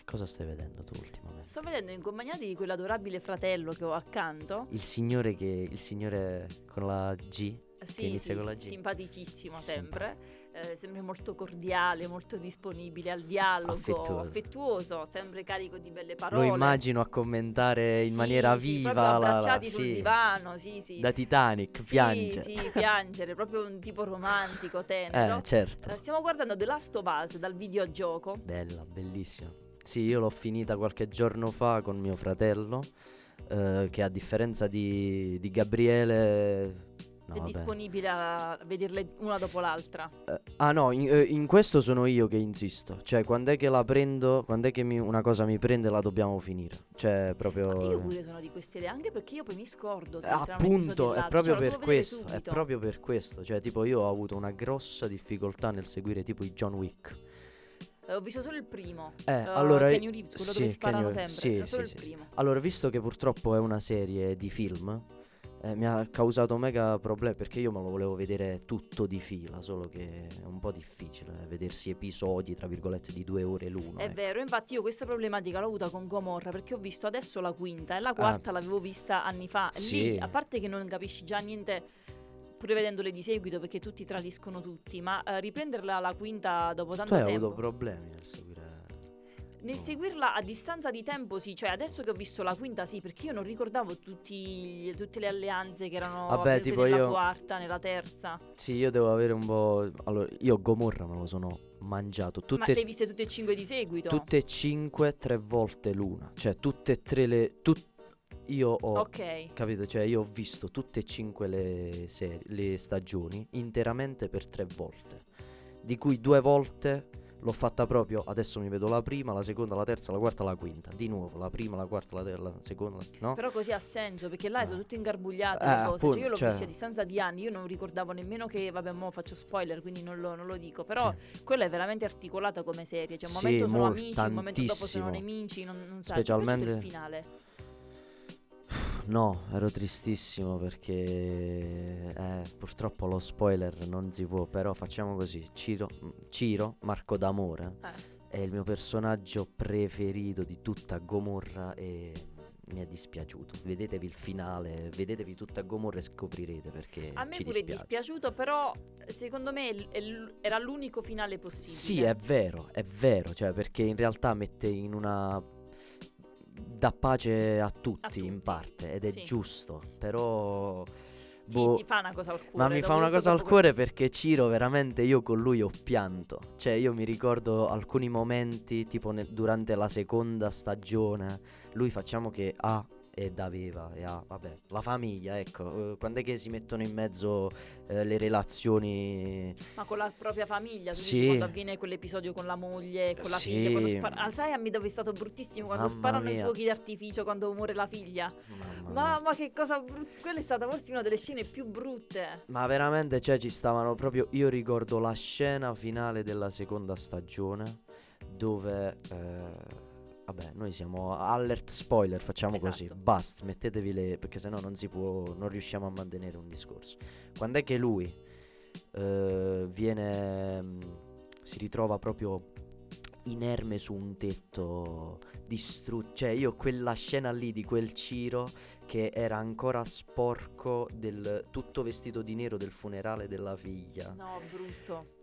Cosa stai vedendo tu ultimamente? Sto vedendo In compagnia di quell'adorabile fratello che ho accanto. Il signore con la G? Sì, con la G. Simpaticissimo sempre. Sempre molto cordiale, molto disponibile al dialogo, affettuoso, sempre carico di belle parole. Lo immagino a commentare in maniera viva, proprio abbracciati sul divano, da Titanic, piange. Sì, piangere, proprio un tipo romantico, tenero. Certo. Stiamo guardando The Last of Us dal videogioco. Bella, bellissima. Sì, io l'ho finita qualche giorno fa con mio fratello, che a differenza di Gabriele... No, è disponibile a vederle una dopo l'altra. In questo sono io che insisto. Cioè, quando è che la prendo, quando è che una cosa mi prende, la dobbiamo finire. Cioè, proprio. Ma io pure sono di queste idee, anche perché io poi mi scordo. Appunto, è proprio per questo. È proprio per questo. Cioè, tipo, io ho avuto una grossa difficoltà nel seguire tipo i John Wick. Ho visto solo il primo. Allora, Keanu Reeves, quello dove sparano sempre. Solo il primo. Allora, visto che purtroppo è una serie di film, mi ha causato mega problemi, perché io me lo volevo vedere tutto di fila, solo che è un po' difficile vedersi episodi, tra virgolette, di 2 ore l'uno. È vero, infatti io questa problematica l'ho avuta con Gomorra, perché ho visto adesso la quinta e la quarta l'avevo vista anni fa. Sì. Lì, a parte che non capisci già niente, pure vedendole di seguito, perché tutti tradiscono tutti, ma riprenderla la quinta dopo tanto tempo... Tu hai avuto problemi nel seguire... Nel seguirla a distanza di tempo, sì, cioè adesso che ho visto la quinta, sì, perché io non ricordavo tutte le alleanze che erano avvenute nella quarta, nella terza. Sì, io devo avere un po'... Allora, io Gomorra me lo sono mangiato. Ma le hai viste tutte e 5 di seguito? Tutte e 5, 3 volte l'una. Cioè, tutte e 3 le... Io ho... Ok. Capito? Cioè, io ho visto tutte e 5 le stagioni interamente per 3 volte. Di cui 2 volte... L'ho fatta proprio, adesso mi vedo la prima, la seconda, la terza, la quarta, la quinta. Di nuovo, la prima, la quarta, la seconda, no? Però così ha senso, perché là sono tutte ingarbugliate le cose. Appunto, cioè io l'ho vista a distanza di anni, io non ricordavo nemmeno che, vabbè, mo faccio spoiler, quindi non lo dico. Però quella è veramente articolata come serie. Cioè un momento sono amici, tantissimo. Un momento dopo sono nemici, non sai. Specialmente il finale. No, ero tristissimo perché purtroppo lo spoiler non si può, però facciamo così. Ciro, Marco d'Amore, è il mio personaggio preferito di tutta Gomorra e mi è dispiaciuto. Vedetevi il finale, vedetevi tutta Gomorra e scoprirete perché. A me pure è dispiaciuto, però secondo me era l'unico finale possibile. Sì, è vero, cioè perché in realtà mette in una... dà pace a tutti in parte ed è giusto, però ti fa una cosa al cuore. Ma mi fa una cosa al cuore perché Ciro veramente io con lui ho pianto, cioè io mi ricordo alcuni momenti tipo durante la seconda stagione lui facciamo che aveva la famiglia, ecco, quando è che si mettono in mezzo le relazioni, ma con la propria famiglia, quando avviene quell'episodio con la moglie, con la figlia, quando sai a me dove è stato bruttissimo quando sparano i fuochi d'artificio, quando muore la figlia, ma che cosa brutta, quella è stata forse una delle scene più brutte, ma veramente, cioè ci stavano proprio, io ricordo la scena finale della seconda stagione dove vabbè, noi siamo alert spoiler, facciamo così, basta, mettetevi perché sennò non si può, non riusciamo a mantenere un discorso. Quando è che lui si ritrova proprio inerme su un tetto distrutto, cioè io quella scena lì di quel Ciro che era ancora sporco del tutto vestito di nero del funerale della figlia. No, brutto.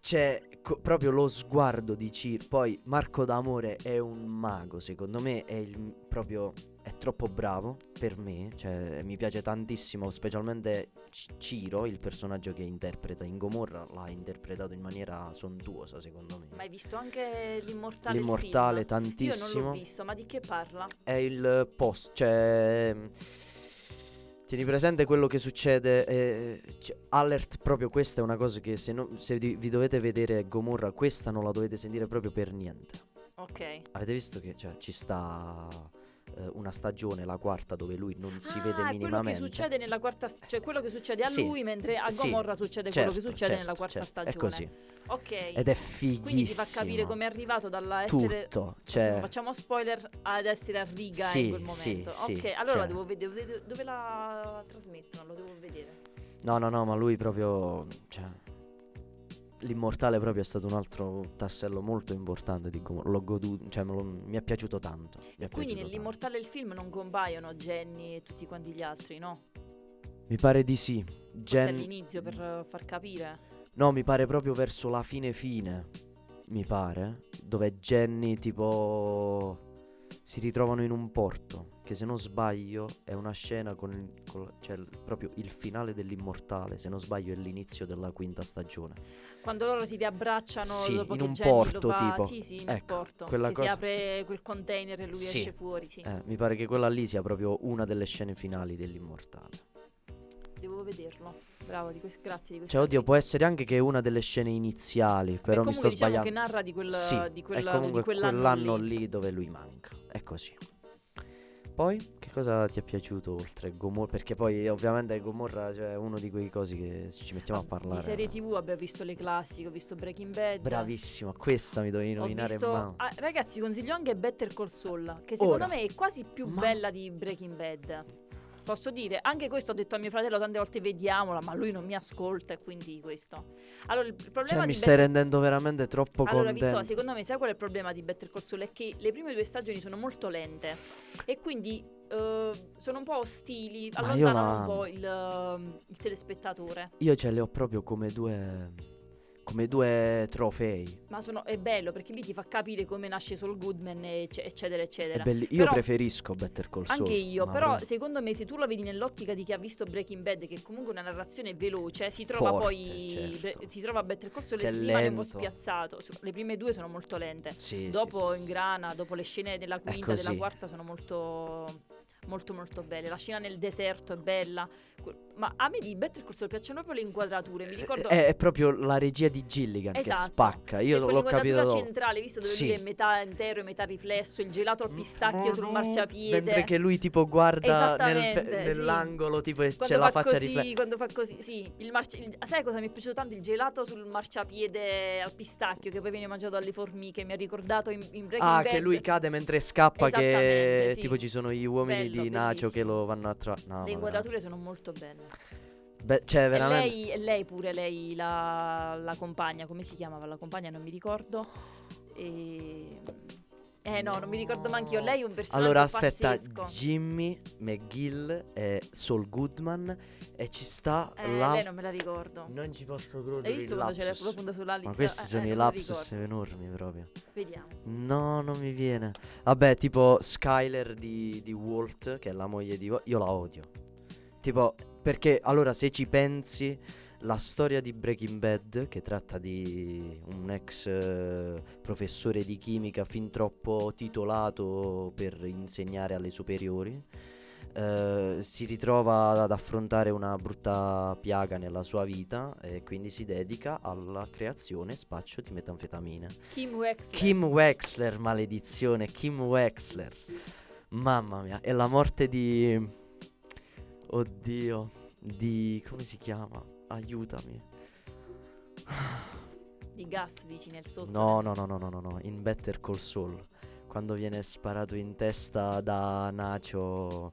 C'è proprio lo sguardo di Ciro. Poi Marco d'Amore è un mago, secondo me è troppo bravo per me, cioè mi piace tantissimo, specialmente Ciro, il personaggio che interpreta in Gomorra, l'ha interpretato in maniera sontuosa, secondo me. Ma hai visto anche l'Immortale? L'Immortale tantissimo. Io non l'ho visto, ma di che parla? È il post, cioè tieni presente quello che succede, alert, proprio questa è una cosa che se vi dovete vedere Gomorra, questa non la dovete sentire proprio per niente. Ok. Avete visto che cioè, ci sta una stagione, la quarta, dove lui non si vede minimamente. Quello che succede nella quarta cioè quello che succede a lui, mentre a Gomorra succede quello che succede nella quarta stagione. È così. Ok. Ed è fighissimo. Quindi ti fa capire come è arrivato dalla essere tutto, cioè... insomma, facciamo spoiler, ad essere a riga in quel momento. Ok, allora devo vedere dove la trasmettono, lo devo vedere. No, ma lui proprio, cioè, l'immortale proprio è stato un altro tassello molto importante di Gomorra. L'ho goduto, cioè mi è piaciuto tanto. Quindi nell'immortale il film non compaiono Jenny e tutti quanti gli altri, no? Mi pare di sì. Forse all'inizio, per far capire. No, mi pare proprio verso la fine, mi pare, dove Jenny tipo si ritrovano in un porto, che se non sbaglio è una scena con cioè proprio il finale dell'immortale, se non sbaglio è l'inizio della quinta stagione. Quando loro si riabbracciano dopo in che un Jenny porto, lo fa, tipo. Sì, ecco, in un porto, quella che si apre quel container e lui esce fuori, mi pare che quella lì sia proprio una delle scene finali dell'immortale. Devo vederlo. Bravo, grazie di questo. Cioè, oddio, può essere anche che è una delle scene iniziali, però mi sto sbagliando. Diciamo che narra di quell'anno lì dove lui manca. È così. Poi, che cosa ti è piaciuto oltre Gomorra? Perché poi ovviamente Gomorra, cioè, è uno di quei cosi che ci mettiamo a parlare. Di serie TV abbiamo visto le classiche, ho visto Breaking Bad. Bravissima, questa mi dovevi nominare. Ragazzi, consiglio anche Better Call Saul, che secondo me è quasi più bella di Breaking Bad. Posso dire, anche questo ho detto a mio fratello tante volte, vediamola, ma lui non mi ascolta, e quindi questo. Allora, il problema mi stai rendendo veramente troppo contento. Allora, Vittorio, secondo me sai qual è il problema di Better Call Saul? È che le prime due stagioni sono molto lente e quindi sono un po' ostili, allontanano un po' il telespettatore. Io ce le ho proprio come due trofei. Ma è bello, perché lì ti fa capire come nasce Saul Goodman, eccetera eccetera. Io preferisco Better Call Saul. Anche io, però secondo me se tu la vedi nell'ottica di chi ha visto Breaking Bad, che è comunque una narrazione veloce, si trova si trova Better Call Saul e rimane un po' spiazzato. Le prime due sono molto lente. Dopo le scene della quinta, della quarta sono molto... molto molto belle. La scena nel deserto è bella, ma a me di Better Call Saul piacciono proprio le inquadrature. Mi ricordo è proprio la regia di Gilligan che spacca. Io l'ho capito, la centrale, visto, dove lui è metà intero e metà riflesso, il gelato al pistacchio sul marciapiede, mentre che lui tipo guarda nell'angolo tipo, e c'è la faccia riflessa quando fa così. Sai cosa mi è piaciuto tanto? Il gelato sul marciapiede al pistacchio, che poi viene mangiato dalle formiche. Mi ha ricordato in Breaking Bad, che lui cade mentre scappa, che tipo ci sono gli uomini di Nacho che lo vanno a le inquadrature sono molto belle. Cioè, veramente. Lei, la compagna, come si chiamava la compagna? Non mi ricordo. Non mi ricordo neanche io. Lei è un personaggio pazzesco. Jimmy McGill e Saul Goodman, e ci sta lei non me la ricordo. Non ci posso credere. Hai visto quando c'era la punta sulla lista? Ma questi sono i lapsus enormi proprio. Vediamo. No, non mi viene. Vabbè, tipo Skyler di Walt, che è la moglie di Walt. Io la odio. Tipo, perché allora, se ci pensi, la storia di Breaking Bad, che tratta di un ex professore di chimica fin troppo titolato per insegnare alle superiori, si ritrova ad affrontare una brutta piaga nella sua vita, e quindi si dedica alla creazione e spaccio di metanfetamine. Kim Wexler, maledizione, Kim Wexler. Mamma mia, è la morte di... oddio, di... come si chiama? Aiutami. Di gas, dici, nel sotto? No, in Better Call Saul, quando viene sparato in testa da Nacho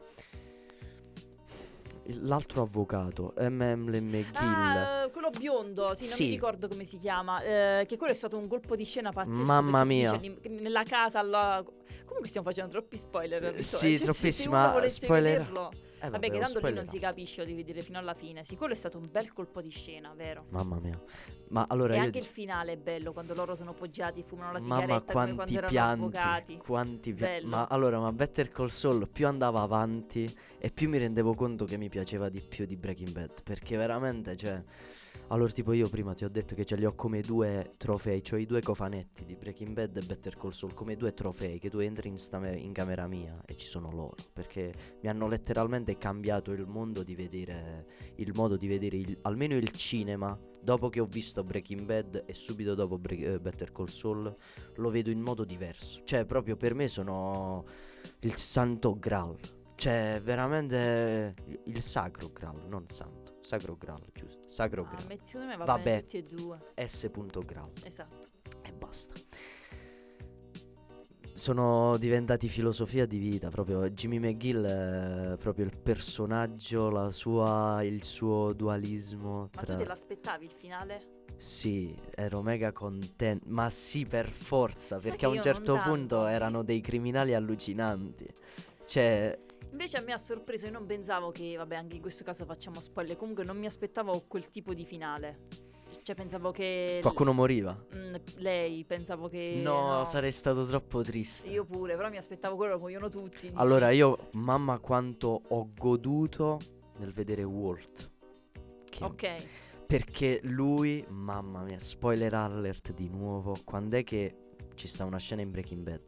l'altro avvocato, McGill. Quello biondo, non mi ricordo come si chiama, che quello è stato un colpo di scena pazzesco. Mamma mia, nella casa comunque stiamo facendo troppi spoiler, troppissima, se uno spoiler... vederlo. Vabbè, che tanto lì non si capisce, lo devi vedere fino alla fine. Sì, quello è stato un bel colpo di scena, vero? Mamma mia. Ma allora e anche il finale è bello, quando loro sono poggiati, fumano la sigaretta. Mamma, quanti come quando erano avvocati. Quanti pianti. Ma Better Call Saul più andava avanti e più mi rendevo conto che mi piaceva di più di Breaking Bad, perché veramente, cioè... Allora, tipo, io prima ti ho detto che ce li ho come due trofei, cioè i due cofanetti di Breaking Bad e Better Call Saul, come due trofei che tu entri in camera mia e ci sono loro, perché mi hanno letteralmente cambiato il modo di vedere almeno il cinema. Dopo che ho visto Breaking Bad e subito dopo Better Call Saul, lo vedo in modo diverso. Cioè, proprio per me sono... il santo Graal. Cioè veramente il sacro Graal, non santo, sacro Graal, giusto? Sacro Graal. Ma secondo me va bene tutti e due. S. Graal. Esatto. E basta. Sono diventati filosofia di vita, proprio Jimmy McGill è proprio il personaggio, la sua, il suo dualismo. Ma tu te l'aspettavi il finale? Sì, ero mega contento, ma sì, per forza, sai, perché a un certo punto erano dei criminali allucinanti. Cioè, invece a me ha sorpreso, io non pensavo che, vabbè, anche in questo caso facciamo spoiler, comunque non mi aspettavo quel tipo di finale. Cioè pensavo che qualcuno moriva. Lei pensavo che no, sarei stato troppo triste. Io pure, però mi aspettavo quello che muoiono tutti. Allora io, mamma quanto ho goduto nel vedere Walt. Ok. Perché lui, mamma mia, spoiler alert di nuovo, quando è che ci sta una scena in Breaking Bad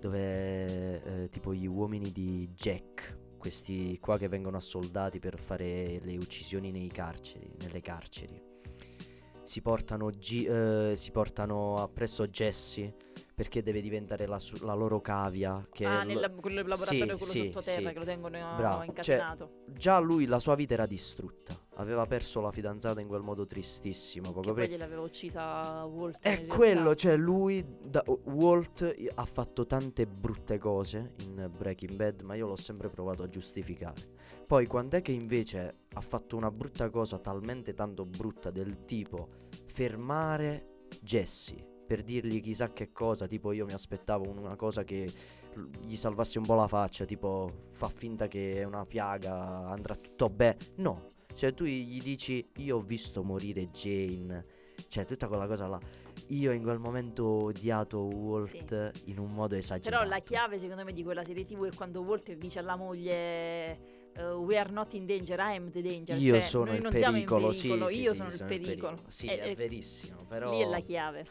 dove tipo gli uomini di Jack, questi qua che vengono assoldati per fare le uccisioni nei carceri, nelle carceri, si portano appresso Jesse perché deve diventare la loro cavia, che nel laboratorio, sì, quello sì, sottoterra, sì, che lo tengono incasinato. Cioè, già lui, la sua vita era distrutta, aveva perso la fidanzata in quel modo tristissimo, poco che poi gliel'aveva uccisa Walt. È quello, cioè lui Walt ha fatto tante brutte cose in Breaking Bad, ma io l'ho sempre provato a giustificare. Poi quando è che invece ha fatto una brutta cosa talmente tanto brutta, del tipo fermare Jesse per dirgli chissà che cosa, tipo io mi aspettavo una cosa che gli salvasse un po' la faccia, tipo fa finta che è una piaga, andrà tutto bene. No, cioè tu gli dici io ho visto morire Jane, cioè tutta quella cosa là. Io in quel momento ho odiato Walt, sì, in un modo esagerato. Però la chiave secondo me di quella serie TV è quando Walt dice alla moglie we are not in danger, I am the danger. Io, cioè, sono noi il non pericolo, siamo in pericolo, sì, io sì, sono sì, il pericolo. Sì, è verissimo, però lì è la chiave.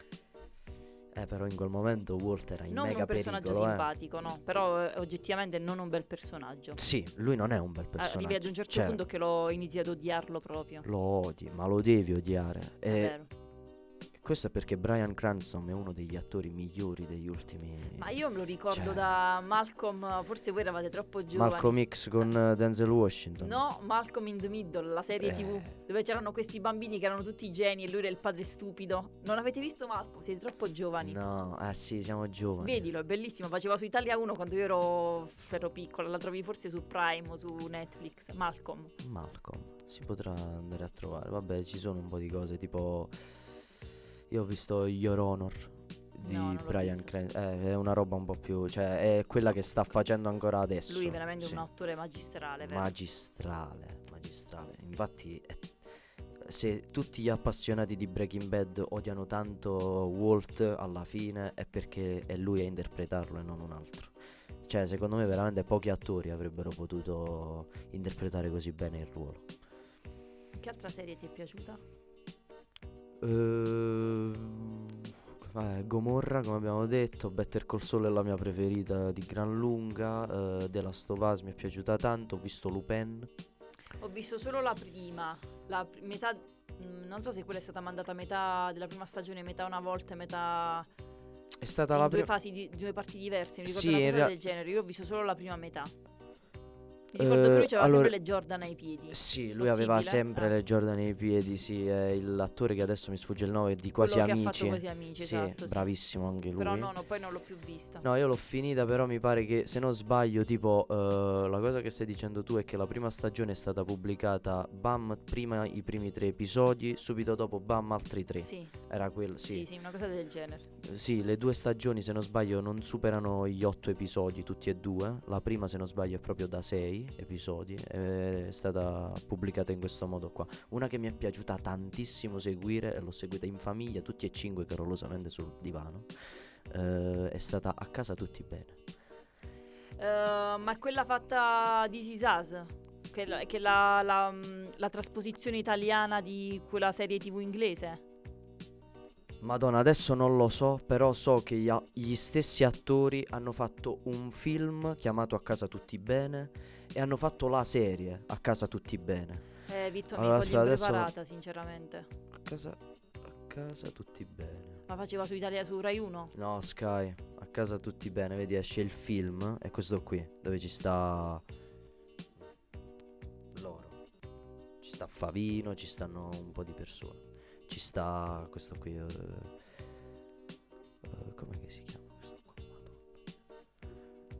Però in quel momento Walt era in non mega pericolo. Non un personaggio simpatico, no, però oggettivamente non un bel personaggio. Sì, lui non è un bel personaggio. Arrivi ad un certo punto che l'ho iniziato ad odiarlo proprio. Lo odi, ma lo devi odiare. È vero. Questo è perché Bryan Cranston è uno degli attori migliori degli ultimi... Ma io me lo ricordo da Malcolm, forse voi eravate troppo giovani. Malcolm X con Denzel Washington. No, Malcolm in the Middle, la serie TV, dove c'erano questi bambini che erano tutti geni e lui era il padre stupido. Non avete visto Malcolm? Siete troppo giovani. No, ah sì, siamo giovani. Vedilo, è bellissimo, faceva su Italia 1 quando io ero piccola, la trovi forse su Prime o su Netflix, Malcolm, si potrà andare a trovare. Vabbè, ci sono un po' di cose, tipo... Io ho visto Your Honor di Bryan Cranston, è una roba un po' più, cioè è quella che sta facendo ancora adesso. Lui è veramente un attore magistrale, vero? Magistrale. Infatti se tutti gli appassionati di Breaking Bad odiano tanto Walt alla fine è perché è lui a interpretarlo e non un altro. Cioè secondo me veramente pochi attori avrebbero potuto interpretare così bene il ruolo. Che altra serie ti è piaciuta? Gomorra, come abbiamo detto. Better Call Saul è la mia preferita di gran lunga. The Last of Us mi è piaciuta tanto. Ho visto Lupin. Ho visto solo la prima, metà. Non so se quella è stata mandata a metà della prima stagione, metà una volta e metà è stata la due fasi di due parti diverse. Mi ricordo una cosa del genere. Io ho visto solo la prima metà. Mi ricordo che lui aveva sempre le Jordan ai piedi. Sì, lui aveva sempre le Jordan ai piedi, sì. L'attore che adesso mi sfugge il nome, di Quasi Amici. Quello che ha fatto Quasi Amici, sì, esatto, bravissimo anche lui. Però poi non l'ho più vista. No, io l'ho finita, però mi pare che, se non sbaglio, tipo la cosa che stai dicendo tu è che la prima stagione è stata pubblicata, bam, prima i primi 3 episodi, subito dopo, bam, altri 3. Sì. Era quello, sì. Sì, una cosa del genere. Sì, le 2 stagioni, se non sbaglio, non superano gli 8 episodi, tutti e 2. La prima, se non sbaglio, è proprio da 6 episodi, è stata pubblicata in questo modo qua. Una che mi è piaciuta tantissimo seguire, l'ho seguita in famiglia, tutti e 5 carolosamente sul divano, è stata A Casa Tutti Bene. Ma quella fatta di This Is Us, che la trasposizione italiana di quella serie TV inglese? Madonna, adesso non lo so, però so che gli stessi attori hanno fatto un film chiamato A Casa Tutti Bene e hanno fatto la serie A Casa Tutti Bene. Vitto, allora, mi voglio impreparata, sinceramente. A casa Tutti Bene. Ma faceva su Italia, su Rai 1? No, Sky. A casa tutti bene, vedi, esce il film, è questo qui, dove ci sta loro, ci sta Favino, ci stanno un po' di persone, ci sta questo qui, come si chiama questo qua?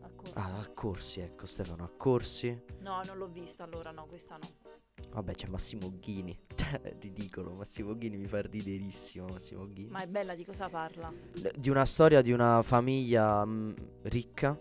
Accorsi. Ah, Accorsi, ecco, Stefano Accorsi. No, non l'ho vista allora, no, questa no. Vabbè, c'è Massimo Ghini. Ridicolo, Massimo Ghini mi fa riderissimo. Massimo Ghini. Ma è bella, di cosa parla? Di una storia di una famiglia ricca,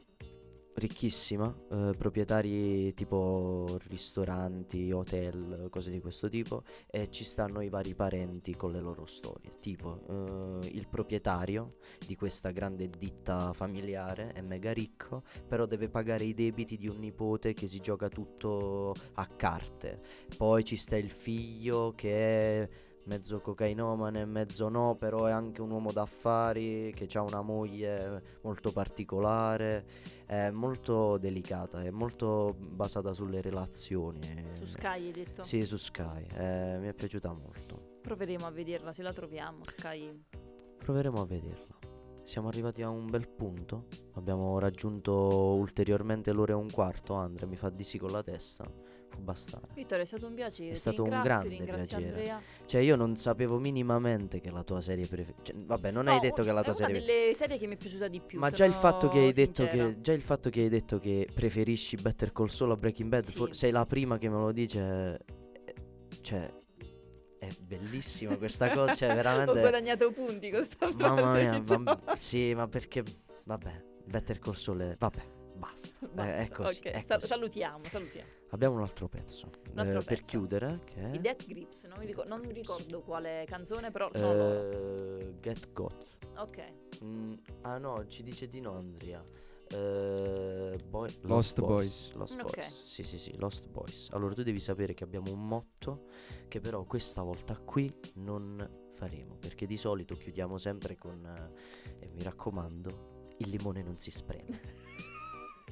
ricchissima, proprietari tipo ristoranti, hotel, cose di questo tipo, e ci stanno i vari parenti con le loro storie. Tipo il proprietario di questa grande ditta familiare è mega ricco, però deve pagare i debiti di un nipote che si gioca tutto a carte. Poi ci sta il figlio che è mezzo cocainomane, mezzo no, però è anche un uomo d'affari che ha una moglie molto particolare, è molto delicata, è molto basata sulle relazioni. Su Sky hai detto? Sì, su Sky, mi è piaciuta molto. Proveremo a vederla, se la troviamo, Sky. Proveremo a vederla. Siamo arrivati a un bel punto, abbiamo raggiunto ulteriormente l'ora e un quarto, Andrea mi fa di sì con la testa. Bastare. Vittorio, è stato un piacere. È stato un grande piacere. Andrea. Cioè, io non sapevo minimamente che la tua serie preferita. Cioè, vabbè, non hai detto che la tua serie. È una delle serie che mi è piaciuta di più. Ma già il fatto che hai sincera. Detto che già il fatto che hai detto che preferisci Better Call Saul a Breaking Bad, sì. Sei la prima che me lo dice. Cioè, è bellissima questa cosa. Cioè, veramente. Ho guadagnato punti con sta frase. Mamma mia, sì, ma perché? Vabbè, Better Call Saul è... vabbè. Basta. È così, okay. È così. Salutiamo. Abbiamo un altro pezzo, per chiudere, che i Death Grips, non ricordo quale canzone, però sono loro. Get Got. Ok. Ah no, ci dice di no Andrea. Lost Boys. Lost okay. Boys. Sì, Lost Boys. Allora tu devi sapere che abbiamo un motto che però questa volta qui non faremo, perché di solito chiudiamo sempre con mi raccomando, il limone non si spreme.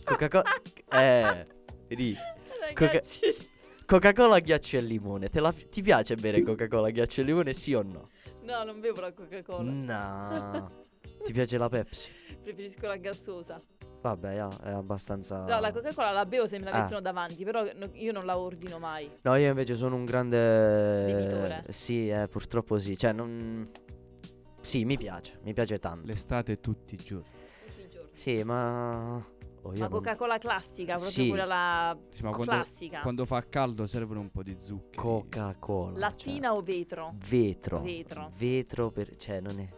Coca-Cola Coca-Cola, ghiaccio e limone. Ti piace bere Coca-Cola, ghiaccio e limone, sì o no? No, non bevo la Coca-Cola. No. Ti piace la Pepsi? Preferisco la gassosa. Vabbè, è abbastanza... No, la Coca-Cola la bevo se me la mettono davanti, però io non la ordino mai. No, io invece sono un grande... bevitore. Sì, purtroppo sì. Cioè, non... Sì, mi piace tanto. L'estate tutti i giorni. Tutti i giorni. Sì, ma... la Coca-Cola classica, proprio sì. Quella la sì, ma classica. Quando fa caldo servono un po' di zucchero. Coca-Cola. Lattina, cioè. O vetro? Vetro per, cioè non è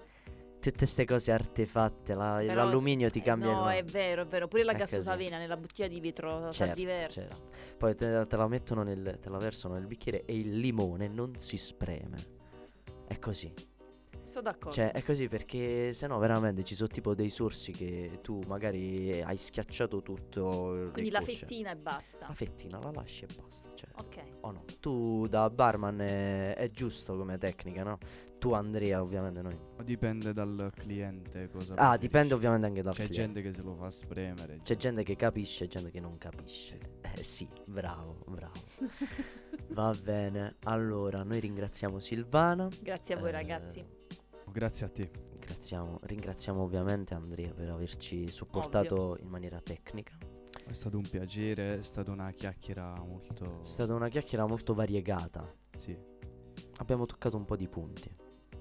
tutte queste cose artefatte, l'alluminio ti cambia. No, è vero, pure la gassosa avena nella bottiglia di vetro, certo, diversa. Certo. Poi te la versano nel bicchiere e il limone non si spreme. È così. Sono d'accordo. Cioè, è così, perché sennò veramente ci sono tipo dei sorsi che tu magari hai schiacciato tutto. Quindi la fettina e basta. La fettina la lasci e basta. Cioè, ok. O no? Tu da barman è giusto come tecnica, no? Tu Andrea, ovviamente noi. Dipende dal cliente cosa preferisci. Dipende ovviamente anche dal cliente. C'è gente che se lo fa spremere. C'è gente che capisce e gente che non capisce. Sì, sì, bravo. Va bene, allora noi ringraziamo Silvana. Grazie a voi ragazzi. Grazie a te. Ringraziamo ovviamente Andrea per averci supportato in maniera tecnica. È stato un piacere, è stata una chiacchiera molto variegata. Sì. Abbiamo toccato un po' di punti.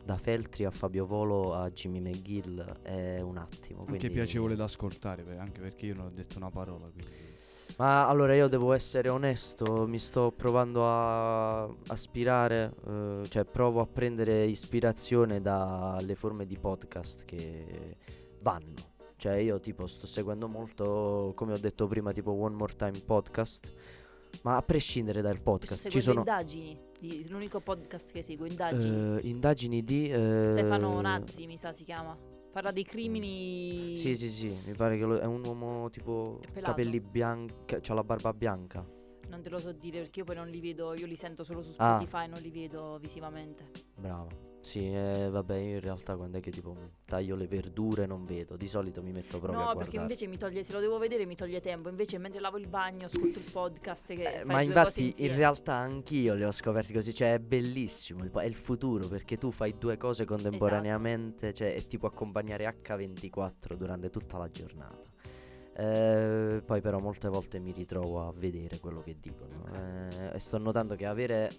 Da Feltri a Fabio Volo a Jimmy McGill è un attimo. Anche piacevole da ascoltare, anche perché io non ho detto una parola. Quindi... Ma allora io devo essere onesto, mi sto provando a aspirare, cioè provo a prendere ispirazione dalle forme di podcast che vanno. Cioè io tipo sto seguendo molto, come ho detto prima, tipo One More Time Podcast, ma a prescindere dal podcast ci sono indagini, l'unico podcast che seguo, indagini di Stefano Nazzi, mi sa si chiama. Parla dei crimini. Sì, mi pare che è un uomo tipo capelli bianchi, c'ha la barba bianca. Non te lo so dire perché io poi non li vedo, io li sento solo su Spotify, non li vedo visivamente. Bravo. Sì, vabbè, in realtà quando è che tipo taglio le verdure non vedo, di solito mi metto proprio a guardare. No, perché invece mi toglie, se lo devo vedere mi toglie tempo, invece mentre lavo il bagno ascolto il podcast che fai. Ma due infatti cose insieme. In realtà anch'io le ho scoperte così, cioè è bellissimo, è il futuro perché tu fai due cose contemporaneamente, esatto. Cioè è tipo accompagnare H24 durante tutta la giornata. Poi però molte volte mi ritrovo a vedere quello che dicono, okay. E sto notando che avere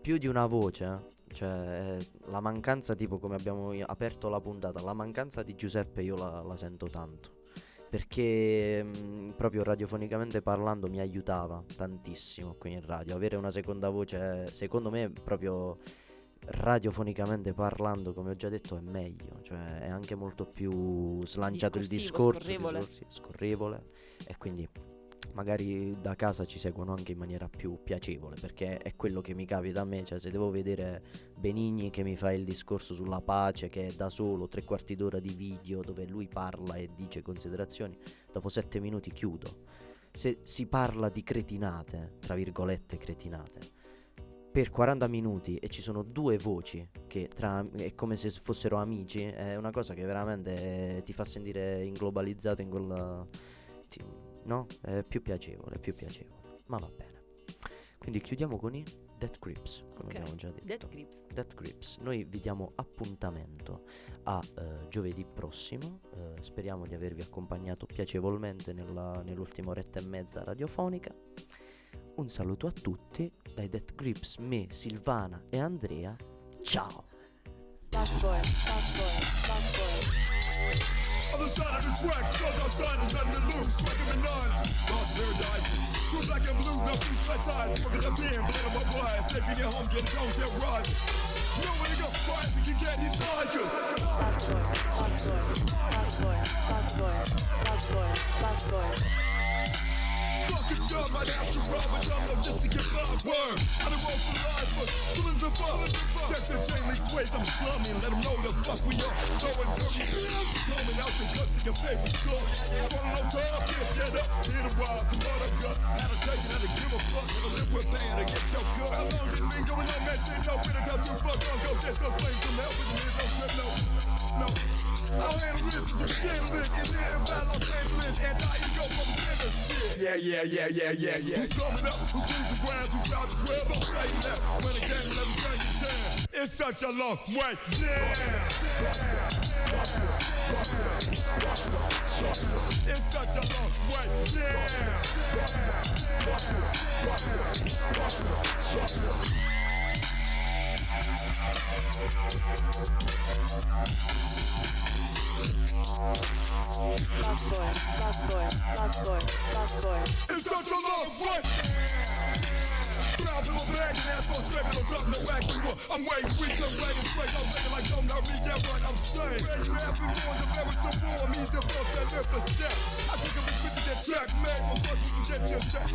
più di una voce, cioè la mancanza, tipo come abbiamo aperto la puntata, la mancanza di Giuseppe io la sento tanto, perché proprio radiofonicamente parlando mi aiutava tantissimo qui in radio. Avere una seconda voce, secondo me, proprio radiofonicamente parlando, come ho già detto, è meglio, cioè è anche molto più slanciato il discorso, scorrevole, e quindi magari da casa ci seguono anche in maniera più piacevole, perché è quello che mi capita a me. Cioè se devo vedere Benigni che mi fa il discorso sulla pace, che è da solo 3/4 d'ora di video dove lui parla e dice considerazioni, dopo 7 minuti chiudo. Se si parla di cretinate, tra virgolette cretinate, per 40 minuti e ci sono due voci che è come se fossero amici, è una cosa che veramente ti fa sentire inglobalizzato in quella... no? È più piacevole, ma va bene. Quindi chiudiamo con i Death Grips, come okay. abbiamo già detto. Death Grips. Noi vi diamo appuntamento a giovedì prossimo, speriamo di avervi accompagnato piacevolmente nell'ultima oretta e mezza radiofonica. Un saluto a tutti dai Death Grips, me, Silvana e Andrea. Ciao! Other side of the track, shows outside and letting it loose. Breaking the nine, lost paradise. True black and blue, no two flat eyes. Working the bin, blowing my wires. Taking it home, getting home, get rising. No way to fight, if you get his tiger. Fast boy. Fucking job, I'd have to rob a dumbo just to get my word. I done roll for life, but killings are fun. Checks and chain link ways, I'm slummy. Let them know the fuck we are. Throwing dirty. Coming out the guts of your favorite score. Falling on top, can't get up. Hit a wild, the water gut. How to take it, how to give a fuck. How to live with bad and get your gut. How long this been going on, man? Shit, no, we done got you fucked on. Go get those flames from hell, but you don't trip, no. I'll handle this, you can't live. You're living by Los Angeles, and I ain't go from the shit. Yeah. Who's coming up? Who's in the ground? Who's out the grab? I'm saying that. When the game, let me bring you down. It's such a long way down. It's such a long way down. Lost boy. It's such a long way. Proud little black and ass for scraping on top, no action. I'm way weak, I'm way and straight. I'm waiting like I'm not reading what I'm saying. Where you have been born, the very support means the folks that live the step. I think I'm fit to that track, man. My fuck you can get your shot. Yeah.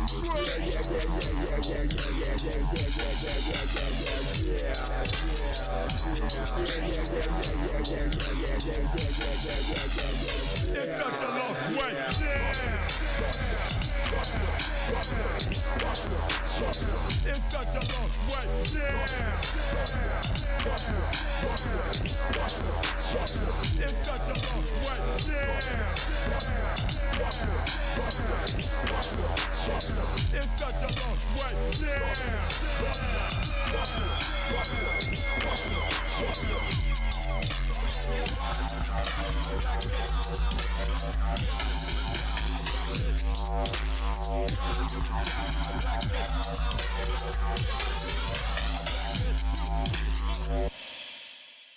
It's such a long way down. It's such a long way down. It's such a long way down. It's such a long way down. I'm back